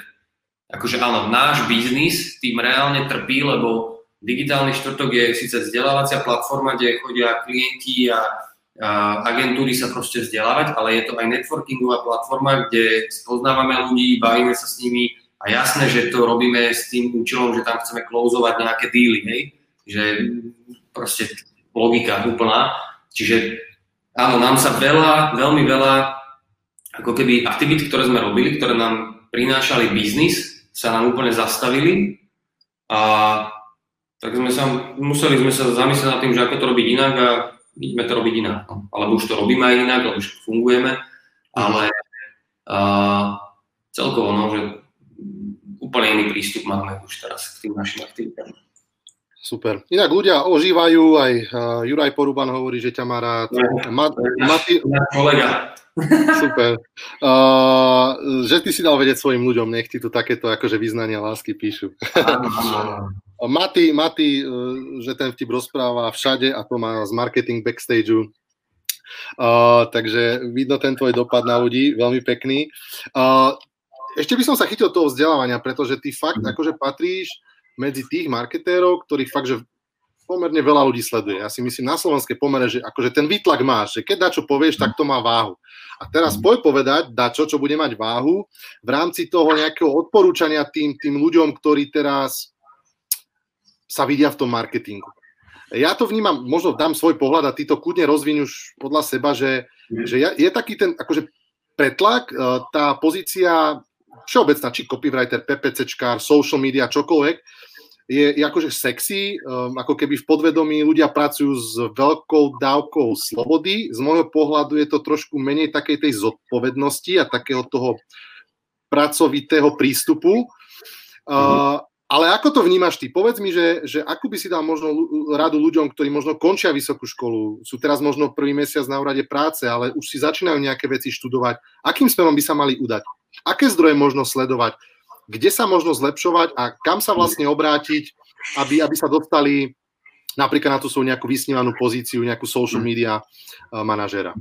akože áno, náš biznis tým reálne trpí, lebo digitálny štvrtok je síce vzdelávacia platforma, kde chodia klienti a agentúry sa proste vzdelávať, ale je to aj networkingová platforma, kde spoznávame ľudí, bavíme sa s nimi a jasné, že to robíme s tým účelom, že tam chceme klouzovať nejaké díly, hej? Že proste logika úplná. Čiže áno, nám sa veľmi veľa ako keby aktivít, ktoré sme robili, ktoré nám prinášali biznis, sa nám úplne zastavili a tak museli sme sa zamyslieť nad tým, že ako to robiť inak a ideme to robiť inak, alebo už to robíme aj inak, alebo už fungujeme, ale celkovo, no, že úplne iný prístup máme už teraz k tým našim aktivitám. Super. Inak ľudia ožívajú, aj Juraj Poruban hovorí, že ťa má rád. Kolega. Super. Že ty si dal vedieť svojim ľuďom, nech ti tu takéto akože vyznania lásky píšu. Mati, že ten vtip rozpráva všade a to má z marketing backstageu. Takže vidno ten tvoj dopad na ľudí, veľmi pekný. Ešte by som sa chytil toho vzdelávania, pretože ty fakt akože patríš medzi tých marketérov, ktorých fakt, že pomerne veľa ľudí sleduje. Ja si myslím, na slovenskej pomere, že akože ten výtlak máš, že keď dačo povieš, tak to má váhu. A teraz poď povedať dačo, čo bude mať váhu v rámci toho nejakého odporúčania tým ľuďom, ktorí teraz sa vidia v tom marketingu. Ja to vnímam, možno dám svoj pohľad a ty to kľudne rozviň už podľa seba, že je taký ten akože pretlak, tá pozícia všeobecná, či copywriter, PPCčkár, social media, čokoľvek, je akože sexy, ako keby v podvedomí ľudia pracujú s veľkou dávkou slobody. Z môjho pohľadu je to trošku menej takej tej zodpovednosti a takého toho pracovitého prístupu. Ale ako to vnímaš ty? Povedz mi, že akú by si dal možno radu ľuďom, ktorí možno končia vysokú školu, sú teraz možno prvý mesiac na úrade práce, ale už si začínajú nejaké veci študovať. Akým smerom by sa mali udať? Aké zdroje možno sledovať? Kde sa možno zlepšovať a kam sa vlastne obrátiť, aby sa dostali napríklad na tú svoju nejakú vysnívanú pozíciu, nejakú social media manažera?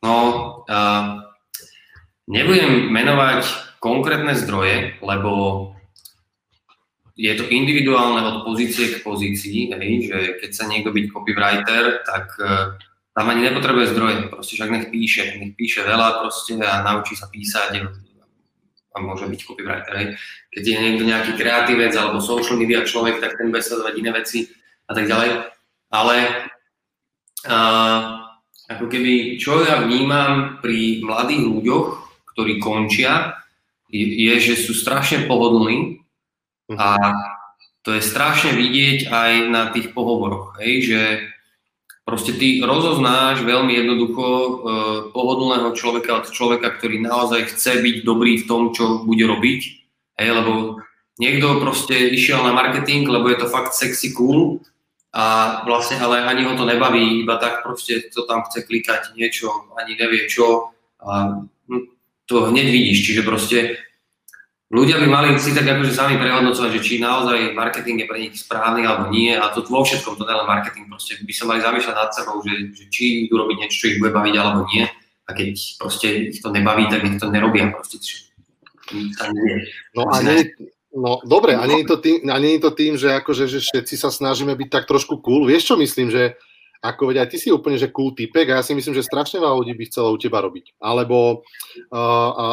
No, nebudem menovať konkrétne zdroje, lebo je to individuálne od pozície k pozícii, hej, že keď sa niekto byť copywriter, tak tam ani nepotrebuje zdroje, proste však nech píše veľa proste a naučí sa písať a môže byť copywriter, hej. Keď je niekto nejaký kreatívec alebo social media človek, tak ten bude sledovať iné veci a tak ďalej, ale ako keby, čo ja vnímam pri mladých ľuďoch, ktorí končia, je, že sú strašne pohodlní a to je strašne vidieť aj na tých pohovoroch, hej, že proste ty rozoznáš veľmi jednoducho pohodlného človeka od človeka, ktorý naozaj chce byť dobrý v tom, čo bude robiť, hej, lebo niekto proste išiel na marketing, lebo je to fakt sexy cool a vlastne ale ani ho to nebaví, iba tak proste to tam chce klikať niečo, ani nevie čo a to hneď vidíš, čiže proste ľudia by mali si tak akože sami prehodnocovať, že či naozaj marketing je pre nich správny alebo nie a to vo všetkom, to nielen marketing, proste by sa mali zamýšľať nad sebou, že či idú robiť niečo, čo ich bude baviť alebo nie a keď proste ich to nebaví, tak nech to nerobia proste. No a nie, no dobre, a nie je to tým, že akože že všetci sa snažíme byť tak trošku cool, vieš čo myslím, že ako veď aj ty si úplne, že cool typek a ja si myslím, že strašne veľa ľudí by chcelo u teba robiť, alebo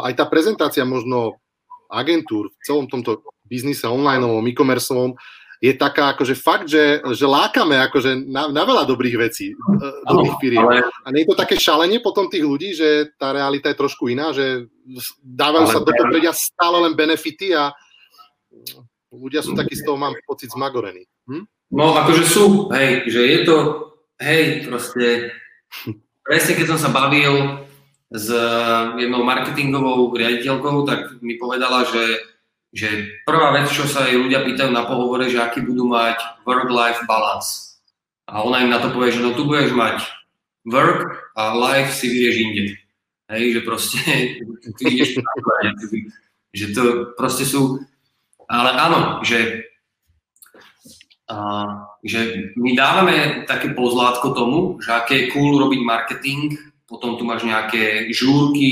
aj tá prezentácia možno agentúr v celom tomto biznise onlineovom, e-commerceovom je taká akože fakt, že lákame akože na veľa dobrých vecí, dobrých firiem. Ale... A nie je to také šalenie potom tých ľudí, že tá realita je trošku iná, že dávajú ale... sa do popredia stále len benefity a ľudia sú takí z toho, mám pocit, zmagorení. Hm? No akože sú, hej, že je to, hej, proste, presne keď som sa bavil s jednou marketingovou riaditeľkou, tak mi povedala, že prvá vec, čo sa jej ľudia pýtajú na pohovore, že aký budú mať work-life balance. A ona im na to povie, že no tu budeš mať work a life si vieš inde. Hej, že proste, ty ideš na to, že to proste sú, ale áno, že my dávame také pozlátko tomu, že aké je cool robiť marketing. Potom tu máš nejaké žúrky,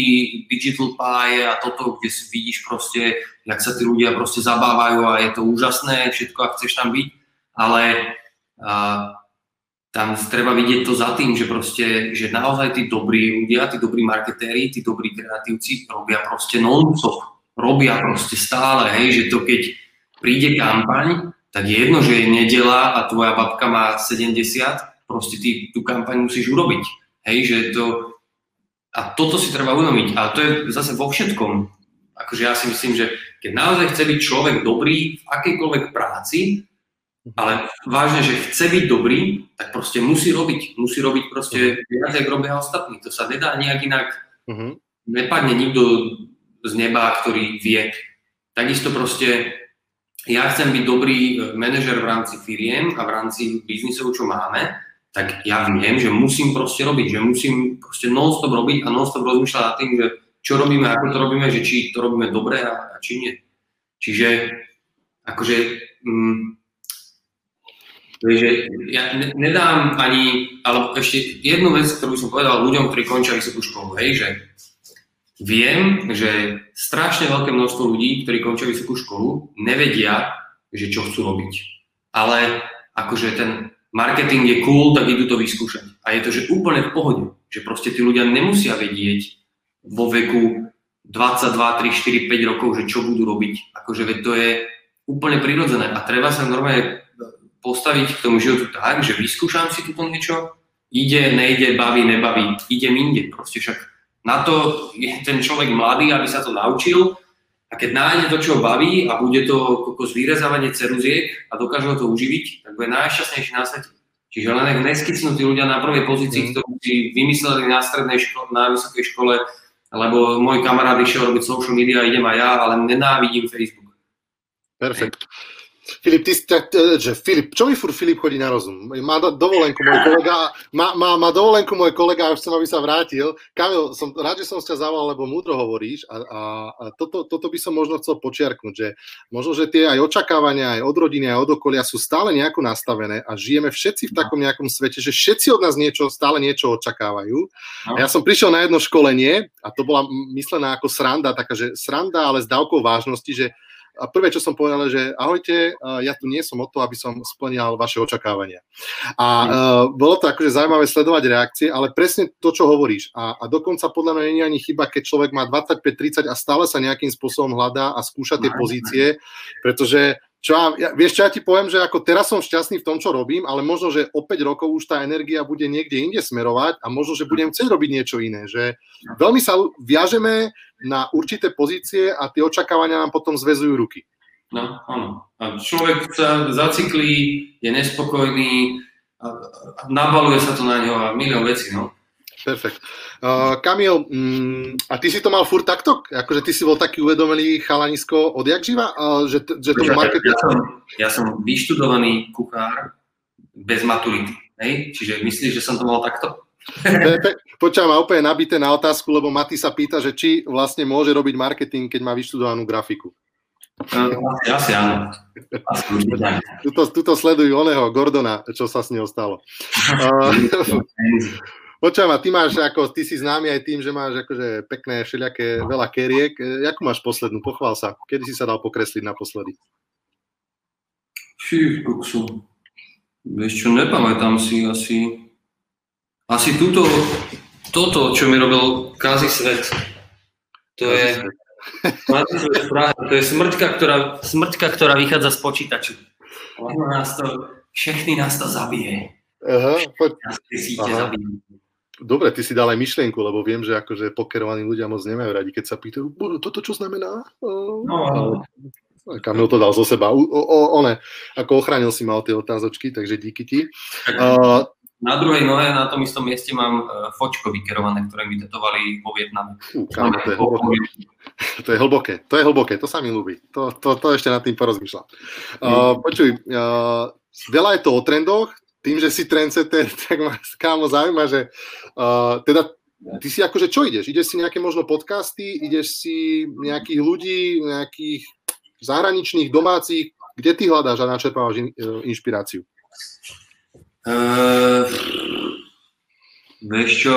digital pie a toto, kde si vidíš proste, jak sa tí ľudia proste zabávajú a je to úžasné, všetko, ak chceš tam byť, ale tam treba vidieť to za tým, že proste, že naozaj tí dobrí ľudia, tí dobrí marketéri, tí dobrí kreatívci robia proste non-stop, robia proste stále, hej, že to keď príde kampaň, tak je jedno, že je nedeľa a tvoja babka má 70, proste ty tú kampaň musíš urobiť. Hej, že to, a toto si treba uvedomiť, ale to je zase vo všetkom. Akože ja si myslím, že keď naozaj chce byť človek dobrý v akejkoľvek práci, ale vážne, že chce byť dobrý, tak proste musí robiť proste viac, jak robia ostatní. To sa nedá nejak inak, nepadne nikto z neba, ktorý vie. Takisto proste ja chcem byť dobrý manažer v rámci firiem a v rámci biznisov, čo máme, tak ja viem, že musím proste robiť, že musím proste non-stop robiť a non-stop rozmýšľať nad tým, že čo robíme, ako to robíme, že či to robíme dobre a či nie. Čiže, akože, ja nedám ani, ale ešte jednu vec, ktorú som povedal ľuďom, ktorí končia vysokú školu, hej, že viem, že strašne veľké množstvo ľudí, ktorí končia vysokú školu, nevedia, že čo chcú robiť. Ale akože ten marketing je cool, tak idú to vyskúšať. A je to, že úplne v pohode, že proste tí ľudia nemusia vedieť vo veku 22, 3, 4, 5 rokov, že čo budú robiť. Akože to je úplne prirodzené a treba sa normálne postaviť k tomu životu tak, že vyskúšam si tu niečo, ide, nejde, baví, nebaví, idem inde. Proste však na to je ten človek mladý, aby sa to naučil a keď nájde to, čo ho baví a bude to zvýrezávanie ceruziek a dokáže ho to uživiť, tak bude najšťastnejší na svete. Čiže len ak neskicnú tí ľudia na prvej pozícii, ktorú si vymysleli na strednej škole, na vysokej škole, lebo môj kamarát išiel robiť social media, idem aj ja, ale nenávidím Facebook. Perfekt. Filip, čo mi furt Filip chodí na rozum? Má dovolenku môj kolega, má dovolenku môj kolega a už chcem, aby sa vrátil. Kamil, som rád, že som ťa zavolal, lebo múdro hovoríš a toto by som možno chcel počiarknúť, že možno, že tie aj očakávania, aj od rodiny, aj od okolia sú stále nejako nastavené a žijeme všetci v takom nejakom svete, že všetci od nás niečo, stále niečo očakávajú. A ja som prišiel na jedno školenie a to bola myslená ako sranda, taká, že sranda, ale s dávkou vážnosti, že a prvé, čo som povedal, že ahojte, ja tu nie som o to, aby som splňal vaše očakávania. A bolo to akože zaujímavé sledovať reakcie, ale presne to, čo hovoríš. A dokonca podľa mňa nie je ani chyba, keď človek má 25-30 a stále sa nejakým spôsobom hľadá a skúša tie pozície, pretože vieš, čo ja ti poviem, že ako teraz som šťastný v tom, čo robím, ale možno, že o 5 rokov už tá energia bude niekde inde smerovať a možno, že budem chcieť robiť niečo iné. Že veľmi sa viažeme na určité pozície a tie očakávania nám potom zväzujú ruky. No, áno. A človek sa zacyklí, je nespokojný, a nabaluje sa to na ňo a milión vecí, no. Perfekt. Kamil, a ty si to mal furt takto? Akože ty si bol taký uvedomelý chalanisko odjak živa? Že to marketing... ja som vyštudovaný kuchár bez maturity, hej? Čiže myslíš, že som to mal takto? Perfekt. Počujem, a úplne nabité na otázku, lebo Mati sa pýta, že či vlastne môže robiť marketing, keď má vyštudovanú grafiku. Asi áno. Tuto sledujú oného Gordona, čo sa s neho stalo. Počujem, a ty máš, ako, ty si známy aj tým, že máš akože pekné všelijaké veľa keriek. Jakú máš poslednú? Pochvál sa. Kedy si sa dal pokresliť naposledy? Fíj, koksu. Vieš čo, nepamätám si asi toto, čo mi robil Kazi Svet. To je... To je smrťka, ktorá vychádza z počítaču. Všechny nás to zabije. Aha, zabije. Dobre, ty si dal aj myšlienku, lebo viem, že akože pokerovaní ľudia moc nemajú radi, keď sa pýtajú, toto čo znamená? No. Kamil to dal zo seba. Ako ochránil si ma od tej otázočky, takže díky ti. Na druhej nohe, na tom istom mieste mám fočko vykerované, ktoré mi tetovali vo Vietname. To je hlboké, to sa mi ľúbi. To ešte nad tým porozmýšľam. Počuj, veľa je to o trendoch, tým, že si trendsetter, tak ma kámo zaujíma, že teda ty si akože čo ideš? Ideš si nejaké možno podcasty, ideš si nejakých ľudí, nejakých zahraničných, domácich, kde ty hľadáš a načerpávaš inšpiráciu? Vieš čo,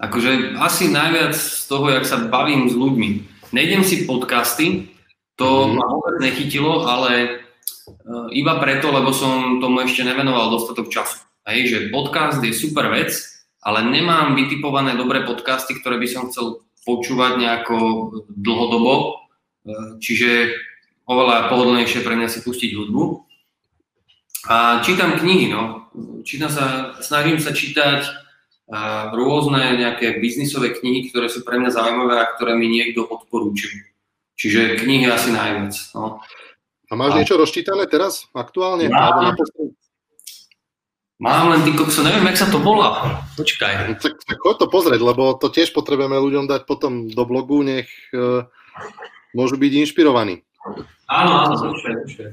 akože asi najviac z toho, jak sa bavím s ľuďmi. Nejdem si podcasty, to ma vôbec nechytilo, ale iba preto, lebo som tomu ešte nevenoval dostatok času. Hej, že podcast je super vec, ale nemám vytipované dobré podcasty, ktoré by som chcel počúvať nejako dlhodobo, čiže oveľa pohodlnejšie pre mňa si pustiť hudbu. A čítam knihy, no. Snažím sa čítať rôzne nejaké biznisové knihy, ktoré sú pre mňa zaujímavé a ktoré mi niekto odporúčil. Čiže knihy asi najviac, no. A máš niečo rozčítané teraz, aktuálne? Mám len, ty kokso, neviem, jak sa to volá. Počkaj. Tak choď to pozrieť, lebo to tiež potrebujeme ľuďom dať potom do blogu, nech môžu byť inšpirovaní. Áno, počkaj.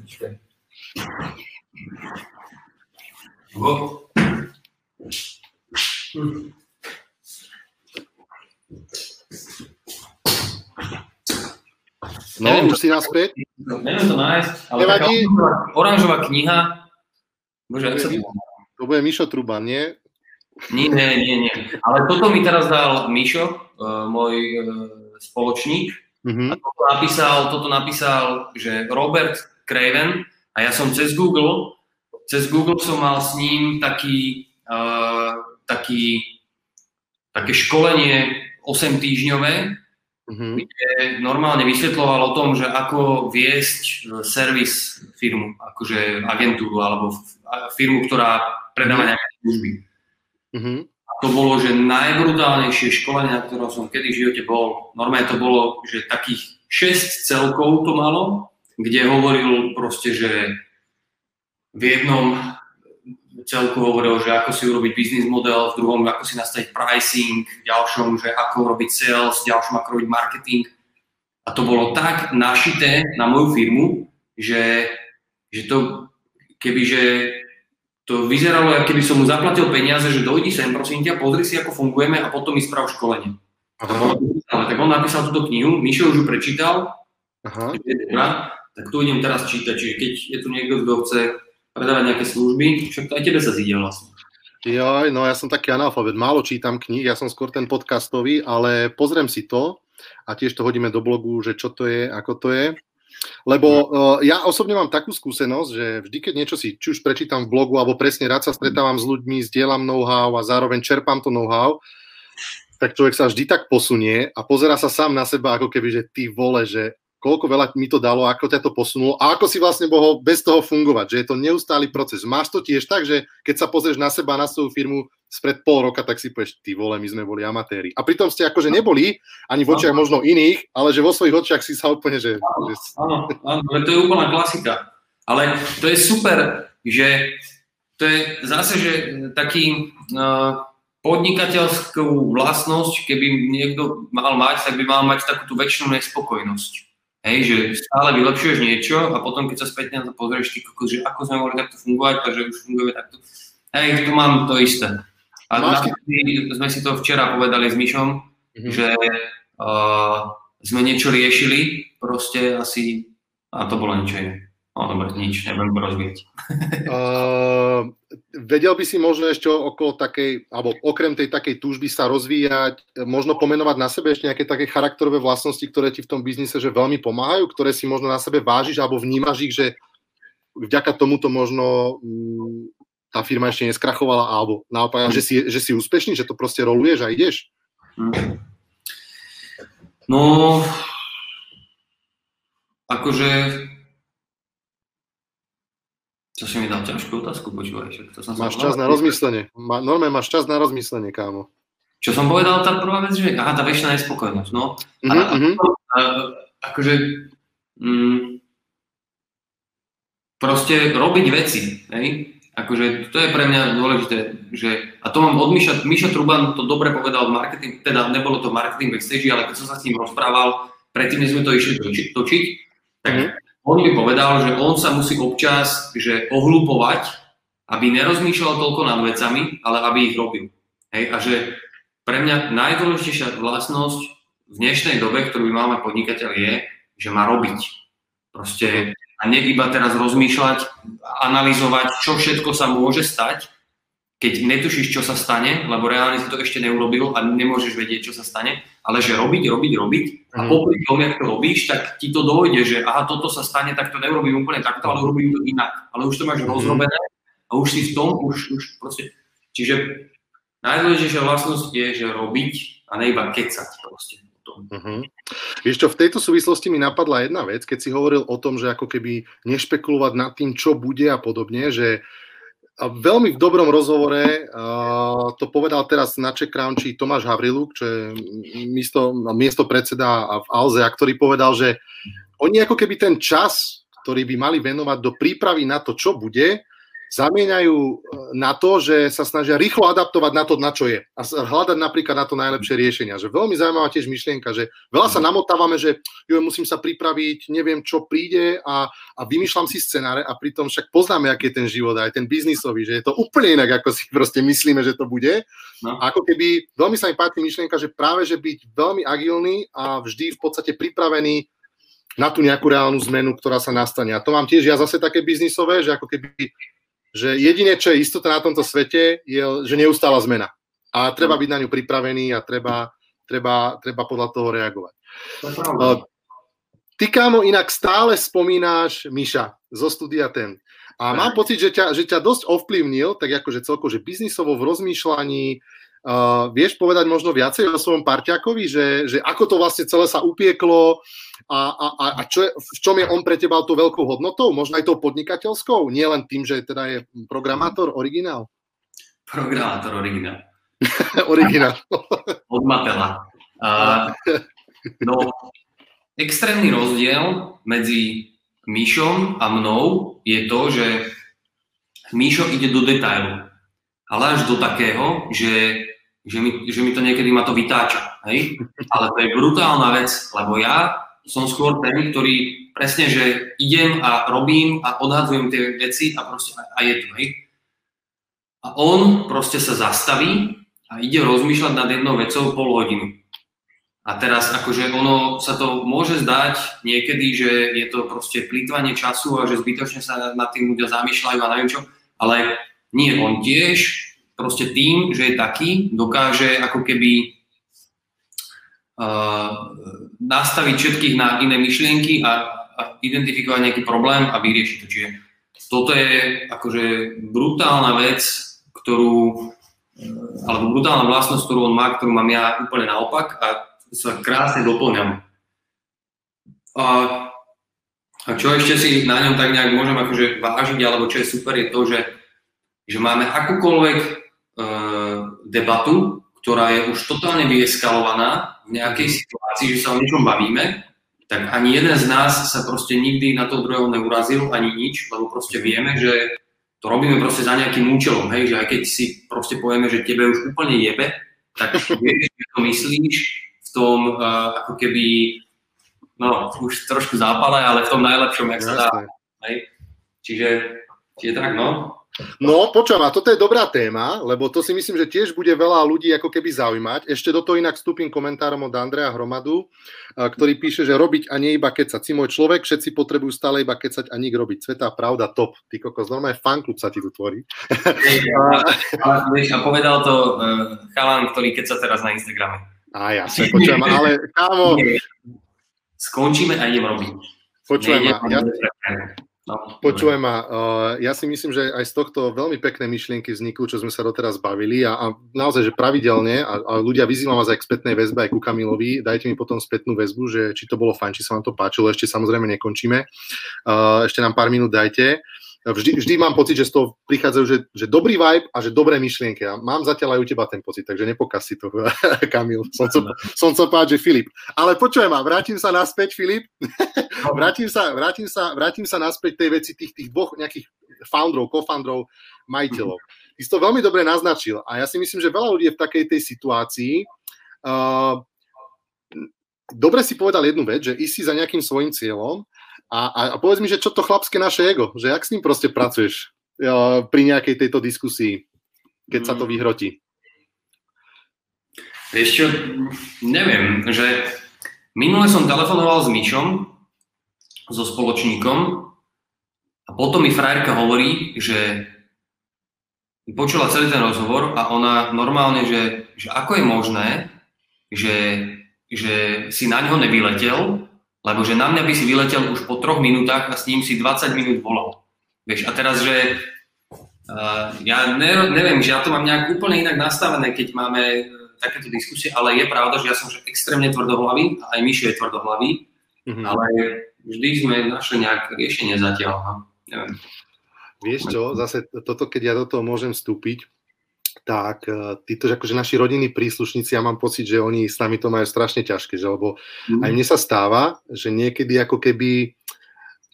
No, už si naspäť. Neviem to nájsť, ale nevadí. Taká oranžová kniha. Bože, to bude Miša Truban, nie? Nie. Ale toto mi teraz dal Mišo, môj spoločník. A toto napísal, že Robert Craven. A ja som cez Google som mal s ním také školenie 8-týždňové, kde normálne vysvetľoval o tom, že ako viesť servis firmu, akože agentúru alebo firmu, ktorá predáva nejaké služby. A to bolo, že najbrutálnejšie školenie, na ktorom som kedy v živote bol. Normálne to bolo, že takých 6 celkov to malo, kde hovoril proste, že v jednom celku hovoril, že ako si urobiť business model, v druhom, ako si nastaviť pricing, v ďalšom, že ako robiť sales, v ďalšom, ako robiť marketing. A to bolo tak našité na moju firmu, že to, kebyže to vyzeralo, ako keby som mu zaplatil peniaze, že dojdi sem, prosím ťa, pozri si, ako fungujeme a potom mi správ školenie. Tak on napísal túto knihu, Mišo už ju prečítal. Aha. Tak tu idem teraz čítať, čiže keď je tu niekto, kto chce predávať nejaké služby, však to aj tebe sa zíde vlastne. Joj, no ja som taký analfabet, málo čítam kníh, ja som skôr ten podcastový, ale pozriem si to a tiež to hodíme do blogu, že čo to je, ako to je. Lebo ja osobne mám takú skúsenosť, že vždy, keď niečo si či už prečítam v blogu, alebo presne rád sa stretávam s ľuďmi, zdieľam know-how a zároveň čerpám to know-how, tak človek sa vždy tak posunie a pozerá sa sám na seba, ako keby, že ty vole, že koľko veľa mi to dalo, ako ťa to posunulo a ako si vlastne mohol bez toho fungovať, že je to neustály proces. Máš to tiež tak, že keď sa pozrieš na seba, na svoju firmu spred pol roka, tak si povieš, ty vole, my sme boli amatéri. A pritom ste akože neboli ani v očiach možno iných, ale že vo svojich očiach si sa úplne, že... Áno, to je úplná klasika. Ale to je super, že to je zase, že taký... podnikateľskú vlastnosť, keby niekto mal mať, tak by mal mať takú tú väčšinu nespokojnosť. Hej, že stále vylepšuješ niečo a potom, keď sa späť na to pozrieš, ty kokos, že ako sme mohli takto fungovať, takže už funguje takto. Hej, tu mám to isté. A sme si to včera povedali s Mišom, že sme niečo riešili, proste asi, a to bolo niečo iné. No dobre, nič, nebudem rozvieť. Vedel by si možno ešte okolo takej, alebo okrem tej takej túžby sa rozvíjať, možno pomenovať na sebe ešte nejaké také charakterové vlastnosti, ktoré ti v tom biznise že veľmi pomáhajú, ktoré si možno na sebe vážiš alebo vnímaš ich, že vďaka tomuto možno tá firma ešte neskrachovala, alebo naopak, že si úspešný, že to proste roluješ a ideš? No, akože... To si mi dal ťažkú otázku, počúvaj. Máš čas na rozmyslenie. Normálne máš čas na rozmyslenie, kámo. Čo som povedal, tá prvá vec, že aha, tá väčšina nespokojnosť, no. Proste robiť veci, hej. Akože to je pre mňa dôležité, že, a to mám od Miša, Miša Truban to dobre povedal v marketing, teda nebolo to marketing backstage, ale keď som sa s ním rozprával, predtým než sme to išli točiť, tak... On mi povedal, že on sa musí občas že ohlupovať, aby nerozmýšľal toľko nad vecami, ale aby ich robil. Hej? A že pre mňa najdôležitejšia vlastnosť v dnešnej dobe, ktorú máme podnikateľ, je, že má robiť. Proste a nie iba teraz rozmýšľať, analyzovať, čo všetko sa môže stať, keď netušíš, čo sa stane, lebo reálne si to ešte neurobil a nemôžeš vedieť, čo sa stane, ale že robiť a popri tom, jak to robíš, tak ti to dojde, že aha, toto sa stane, tak to neurobím úplne takto, ale urobím to inak. Ale už to máš rozrobené a už si v tom, už proste. Čiže najdôležitejšia vlastnosť je, že robiť a ne iba kecať proste. Vieš čo, v tejto súvislosti mi napadla jedna vec, keď si hovoril o tom, že ako keby nešpekulovať nad tým, čo bude a podobne, že a veľmi v dobrom rozhovore to povedal teraz na CzechCrunchi Tomáš Havrlůk, čo je miesto predseda v Alze, a ktorý povedal, že oni ako keby ten čas, ktorý by mali venovať do prípravy na to, čo bude, zamieňajú na to, že sa snažia rýchlo adaptovať na to, na čo je. A hľadať napríklad na to najlepšie riešenia. Že veľmi zaujímavá tiež myšlienka, že veľa sa namotávame, že musím sa pripraviť, neviem, čo príde a vymýšľam si scenáre a pritom však poznáme, aký je ten život, aj ten biznisový, že je to úplne inak, ako si proste myslíme, že to bude. No. A ako keby, veľmi sa mi páči myšlienka, že práve, že byť veľmi agilný a vždy v podstate pripravený na tú nejakú reálnu zmenu, ktorá sa nastane. A to mám tiež ja zase také biznisové, že ako keby že jediné, čo je istota na tomto svete, je, že neustála zmena. A treba byť na ňu pripravený a treba podľa toho reagovať. Ty, kámo, inak stále spomínáš Miša zo Studia Tem. A mám pocit, že ťa dosť ovplyvnil, tak akože celko, že biznisovo v rozmýšľaní, vieš povedať možno viacej o svojom parťákovi, že ako to vlastne celé sa upieklo a v čom je on pre teba tou veľkou hodnotou? Možno aj tou podnikateľskou? Nie len tým, že teda je programátor, originál? Programátor, originál. Originál. Od Matela. No, extrémny rozdiel medzi Mišom a mnou je to, že Mišo ide do detailu, ale až do takého, že mi to niekedy ma to vytáča. Hej? Ale to je brutálna vec, lebo ja som skôr ten, ktorý presne, že idem a robím a odhadzujem tie veci a proste a je to, hej. A on proste sa zastaví a ide rozmýšľať nad jednou vecou pol hodinu. A teraz akože ono sa to môže zdať niekedy, že je to proste plýtvanie času a že zbytočne sa nad tým ľudia zamýšľajú a neviem čo, ale nie, on tiež proste tým, že je taký, dokáže ako keby nastaviť všetkých na iné myšlienky a identifikovať nejaký problém a vyriešiť to. Čiže toto je akože brutálna vec, alebo brutálna vlastnosť, ktorú on má, ktorú mám ja úplne naopak a sa krásne doplňam. A čo ešte si na ňom tak nejak môžem akože vážiť, alebo čo je super, je to, že máme akúkoľvek debatu, ktorá je už totálne vyeskalovaná v nejakej situácii, že sa o niečom bavíme, tak ani jeden z nás sa proste nikdy na toho druhého neurazil, ani nič, lebo proste vieme, že to robíme proste za nejakým účelom, hej, že aj keď si proste povieme, že tebe už úplne jebe, tak vieš, že to myslíš v tom ako keby no, už trošku zápale, ale v tom najlepšom, jak sa dá. Čiže tak, no. No, počúva, toto je dobrá téma, lebo to si myslím, že tiež bude veľa ľudí ako keby zaujímať. Ešte do toho inak vstúpim komentárom od Andreja Hromadu, ktorý píše, že robiť a nie iba kecať. Si môj človek, všetci potrebujú stále iba kecať a nik robiť. Svetá pravda, top. Ty kokos, normálne fanklub sa ti tu tvorí. A povedal to chalan, ktorý keca teraz na Instagrame. Á, jasne, počúva, ale kámo... Skončíme a idem robiť. Počujem ma. Ja si myslím, že aj z tohto veľmi pekné myšlienky vzniknú, čo sme sa doteraz bavili a naozaj, že pravidelne a ľudia, vyzývam vás aj k spätnej väzbe, aj ku Kamilovi, dajte mi potom spätnú väzbu, že či to bolo fajn, či sa vám to páčilo, ešte samozrejme nekončíme. Ešte nám pár minút dajte. Vždy mám pocit, že z toho prichádzajú, že dobrý vibe a že dobré myšlienky. A mám zatiaľ aj u teba ten pocit, takže nepokaz si to, Kamil. Som páč, že Filip. Ale počujem ma, vrátim sa naspäť, Filip. Vrátim sa naspäť tej veci tých dvoch nejakých founderov, co-founderov, majiteľov. Ty si to veľmi dobre naznačil. A ja si myslím, že veľa ľudí je v takej tej situácii. Dobre si povedal jednu vec, že ísť si za nejakým svojím cieľom. A povedz mi, že čo to chlapské naše ego? Že jak s ním proste pracuješ pri nejakej tejto diskusii, keď sa to vyhrotí? Vieš čo, neviem, že minule som telefonoval s Mišom, so spoločníkom a potom mi frajerka hovorí, že počula celý ten rozhovor a ona normálne, že ako je možné, že si na ňo nevyletel, lebo že na mňa by si vyletel už po 3 minútach a s ním si 20 minút volal. Vieš, a teraz, že ja neviem, že ja to mám nejak úplne inak nastavené, keď máme takéto diskusie, ale je pravda, že ja som extrémne tvrdohlavý a aj Mišo je tvrdohlavý, ale vždy sme našli nejaké riešenie zatiaľ. No? Neviem. Vieš čo, zase toto, keď ja do toho môžem vstúpiť, tak títo, že akože naši rodinní príslušníci, ja mám pocit, že oni s nami to majú strašne ťažké, že lebo aj mne sa stáva, že niekedy ako keby,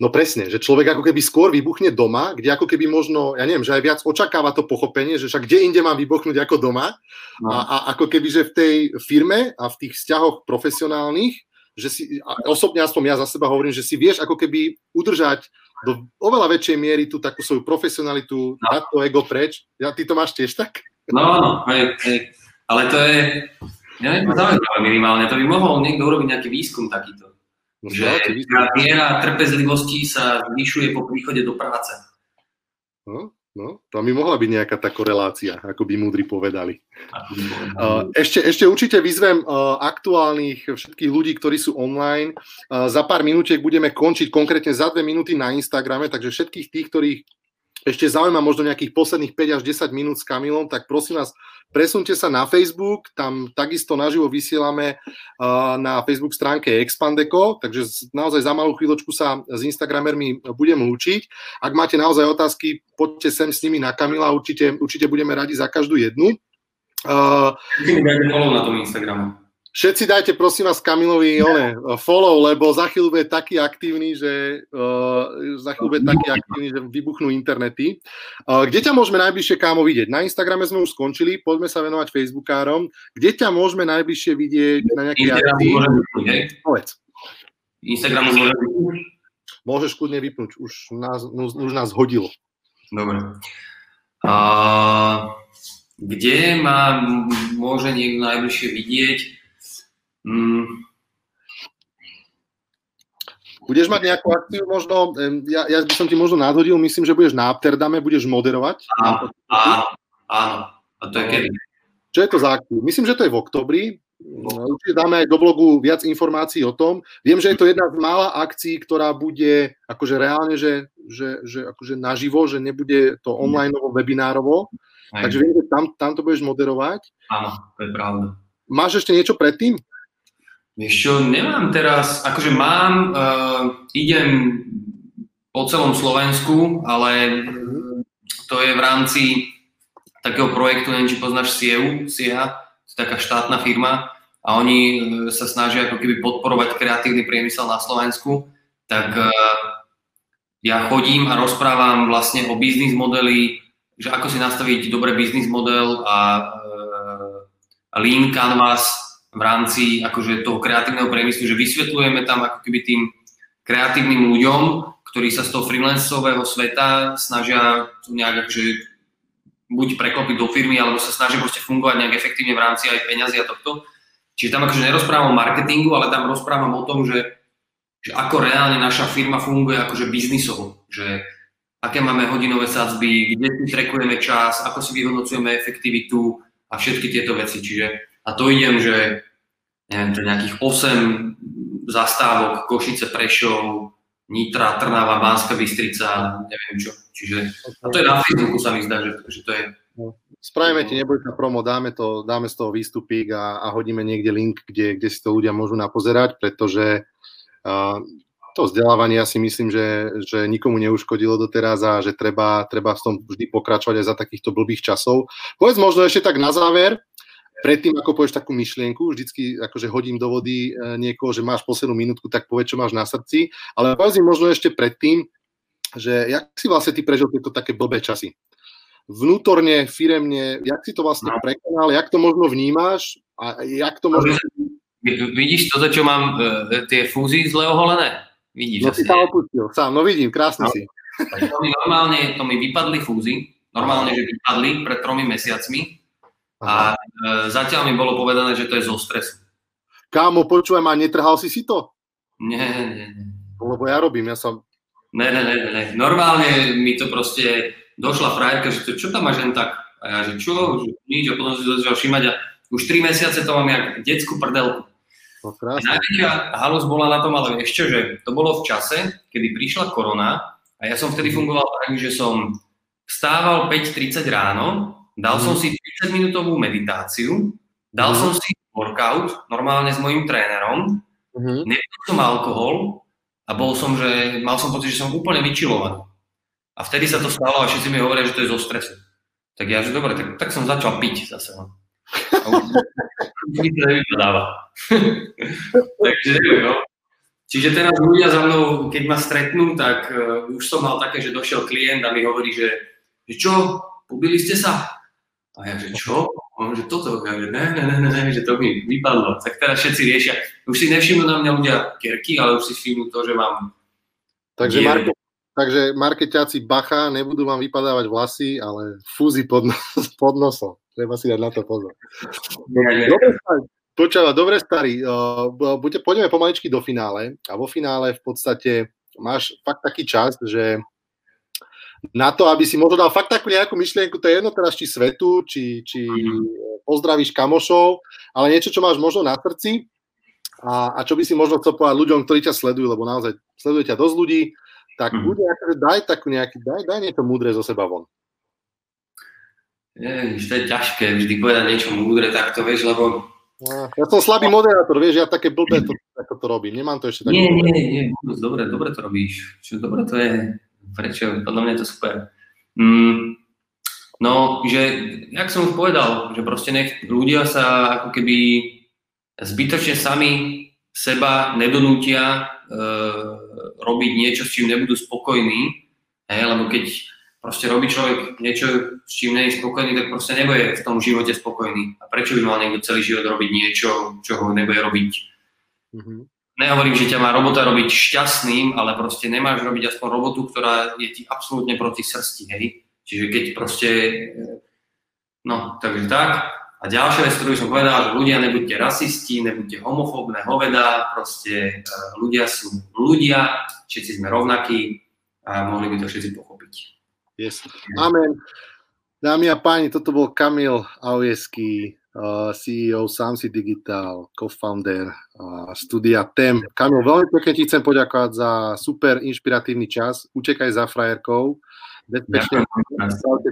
no presne, že človek ako keby skôr vybuchne doma, kde ako keby možno, ja neviem, že aj viac očakáva to pochopenie, že však kde inde mám vybuchnúť ako doma a ako keby, že v tej firme a v tých vzťahoch profesionálnych, že si, osobne aspoň ja za seba hovorím, že si vieš ako keby udržať do oveľa väčšej miery tú takú svoju profesionalitu, dať to ego preč. Ja, ty to máš tiež tak? No, hej. Ale to je, ja neviem, zaujímavé minimálne, to by mohol niekto urobiť nejaký výskum takýto. No, že miera trpezlivosti sa zvyšuje po príchode do práce. No, tam by mohla byť nejaká tá korelácia, ako by múdri povedali. Ešte určite vyzvem aktuálnych všetkých ľudí, ktorí sú online. Za pár minútiek budeme končiť, konkrétne za 2 minúty na Instagrame, takže všetkých tých, ktorých ešte zaujíma možno nejakých posledných 5 až 10 minút s Kamilom, tak prosím vás, presunte sa na Facebook, tam takisto naživo vysielame na Facebook stránke Expandeco, takže naozaj za malú chvíľočku sa s Instagramermi budem lúčiť. Ak máte naozaj otázky, poďte sem s nimi na Kamila, určite budeme radi za každú jednu. Všetci dajte follow na tom Instagramu. Všetci dajte prosím vás Kamilovi follow, lebo za chvíľu bude taký aktívny, že vybuchnú internety. Kde ťa môžeme najbližšie, kámo, vidieť? Na Instagrame sme už skončili, poďme sa venovať Facebookárom. Kde ťa môžeme najbližšie vidieť na nejaké akty? Instagramu môžem vypnúť? Môžeš kľudne vypnúť, už nás hodilo. Dobre. Kde ma môže niekto najbližšie vidieť? Budeš mať nejakú akciu možno, ja by som ti možno nadhodil, myslím, že budeš na Afterdame, budeš moderovať. Áno, a to je kedy? Čo je to za akciu? Myslím, že to je v októbri. Určite dáme aj do blogu viac informácií o tom. Viem, že je to jedna z mála akcií, ktorá bude akože reálne, že akože naživo, že nebude to onlineovo, webinárovo. Aj. Takže viem, že tam to budeš moderovať. Áno, to je pravda. Máš ešte niečo predtým? Vieš čo, nemám teraz, akože mám, idem po celom Slovensku, ale to je v rámci takého projektu, neviem, či poznáš SIEA, to je taká štátna firma a oni sa snažia ako keby podporovať kreatívny priemysel na Slovensku, tak ja chodím a rozprávam vlastne o biznis modeli, že ako si nastaviť dobrý biznis model a lean canvas, v rámci akože toho kreatívneho priemyslu, že vysvetľujeme tam ako keby tým kreatívnym ľuďom, ktorí sa z toho freelanceového sveta snažia nejak akože buď preklopiť do firmy, alebo sa snažia proste fungovať nejak efektívne v rámci aj peňazí a tohto. Čiže tam akože nerozprávam o marketingu, ale tam rozprávam o tom, že ako reálne naša firma funguje akože biznisovo, že aké máme hodinové sadzby, kde si trackujeme čas, ako si vyhodnocujeme efektivitu a všetky tieto veci. Čiže a to idem, že neviem, to nejakých 8 zastávok, Košice, Prešov, Nitra, Trnava, Banská Bystrica, neviem čo. Čiže, a to je na Facebooku, sa mi zdá, že to je... Spravíme ti, neboj sa promo, dáme z toho výstupík a hodíme niekde link, kde si to ľudia môžu napozerať, pretože to vzdelávanie, ja si myslím, že nikomu neuškodilo doteraz a že treba v tom vždy pokračovať aj za takýchto blbých časov. Povedz možno ešte tak na záver, predtým, ako povieš takú myšlienku, vždycky akože hodím do vody niekoho, že máš poslednú minútku, tak povedz, čo máš na srdci. Ale povedz mi možno ešte predtým, že jak si vlastne ty prežil tieto také blbé časy? Vnútorne, firemne, jak si to vlastne prekonal, jak to možno vnímáš? A jak to možno... Vidíš toto, čo mám tie fúzy zle oholené? Vidíš, no si sa opustil, sám, no vidím, krásne no. Si. Normálne to mi vypadli fúzy, normálne, že vypadli pred 3 mesiacmi. Aha. A zatiaľ mi bolo povedané, že to je zo stresu. Kámo, počujem, a netrhal si to? Nie. Lebo ja robím, ja som... Ne. Normálne mi to proste došla frajerka, že to, čo tam máš len tak? A ja, že čo? Nič, a potom si začal všimať a už 3 mesiace to mám jak detskú prdelku. No, najväčšia halus bola na tom, ale ešte, že to bolo v čase, kedy prišla korona a ja som vtedy fungoval tak, že som vstával 5:30 ráno, dal som si 30-minútovú meditáciu, dal som si workout normálne s mojím trénerom, nepil som alkohol a bol som, že mal som pocit, že som úplne vyčilovaný. A vtedy sa to stalo a všetci mi hovoria, že to je zo stresu. Tak ja, že dobre, tak som začal piť zase. Už mi to nevypadáva. Takže neviem, no. Čiže teraz ľudia za mnou, keď ma stretnú, tak už som mal také, že došiel klient a mi hovorí, že čo, pobili ste sa? A ja, že čo? On, že toto, ja, že ne, že to mi vypadlo. Tak teraz všetci riešia. Už si nevšimnú na mňa ľudia kerky, ale už si všimnú to, že mám... Takže markeťáci bacha, nebudú vám vypadávať vlasy, ale fúzy pod nosom. Treba si dať na to pozor. Dobre, starý. Poďme pomaličky do finále. A vo finále v podstate máš fakt taký čas, že... na to, aby si možno dal fakt takú nejakú myšlienku, to je jedno teraz, či svetu, či pozdravíš kamošov, ale niečo, čo máš možno na srdci a čo by si možno chcel povedať ľuďom, ktorí ťa sledujú, lebo naozaj sleduje ťa dosť ľudí, tak bude, akože daj niečo múdre zo seba von. Ježiš, to je ťažké vždy povedať niečo múdre, tak to vieš, lebo... Ja som slabý moderátor, vieš, ja také blbé to robím, nemám to ešte také... Nie, dobre to robíš, čo dobre to je... Prečo? Podľa mňa je to super. No, že, jak som už povedal, že proste nech ľudia sa ako keby zbytočne sami seba nedonútia robiť niečo, s čím nebudú spokojní, lebo keď proste robí človek niečo, s čím nie je spokojný, tak proste nebude v tom živote spokojný. A prečo by mal niekto celý život robiť niečo, čo ho nebude robiť? Nehovorím, že ťa má robota robiť šťastným, ale proste nemáš robiť aspoň robotu, ktorá je ti absolútne proti srsti, hej. Čiže keď proste, no, takže tak. A ďalšia vec, ktorú som povedal, že ľudia, nebuďte rasisti, nebuďte homofóbne hovedá, proste ľudia sú ľudia, všetci sme rovnakí a mohli by to všetci pochopiť. Yes. Amen. Dámy a páni, toto bol Kamil Aujeský, CEO Sámsi Digital, co-founder Studia Tem. Kamil, veľmi pekne ti chcem poďakovať za super inšpiratívny čas. Utekaj za frajerkou, bezpečne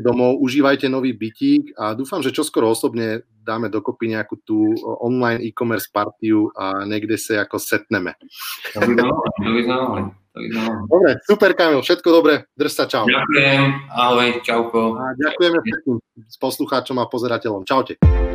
domov, užívajte nový bytík a dúfam, že čoskoro osobne dáme dokopy nejakú tú online e-commerce partiu a niekde sa ako setneme. To by znamená. Dobre, super Kamil, všetko dobre, drž sa, čau. Ďakujem, ahoj, čauko. A ďakujeme všetkým poslucháčom a pozerateľom. Čaute.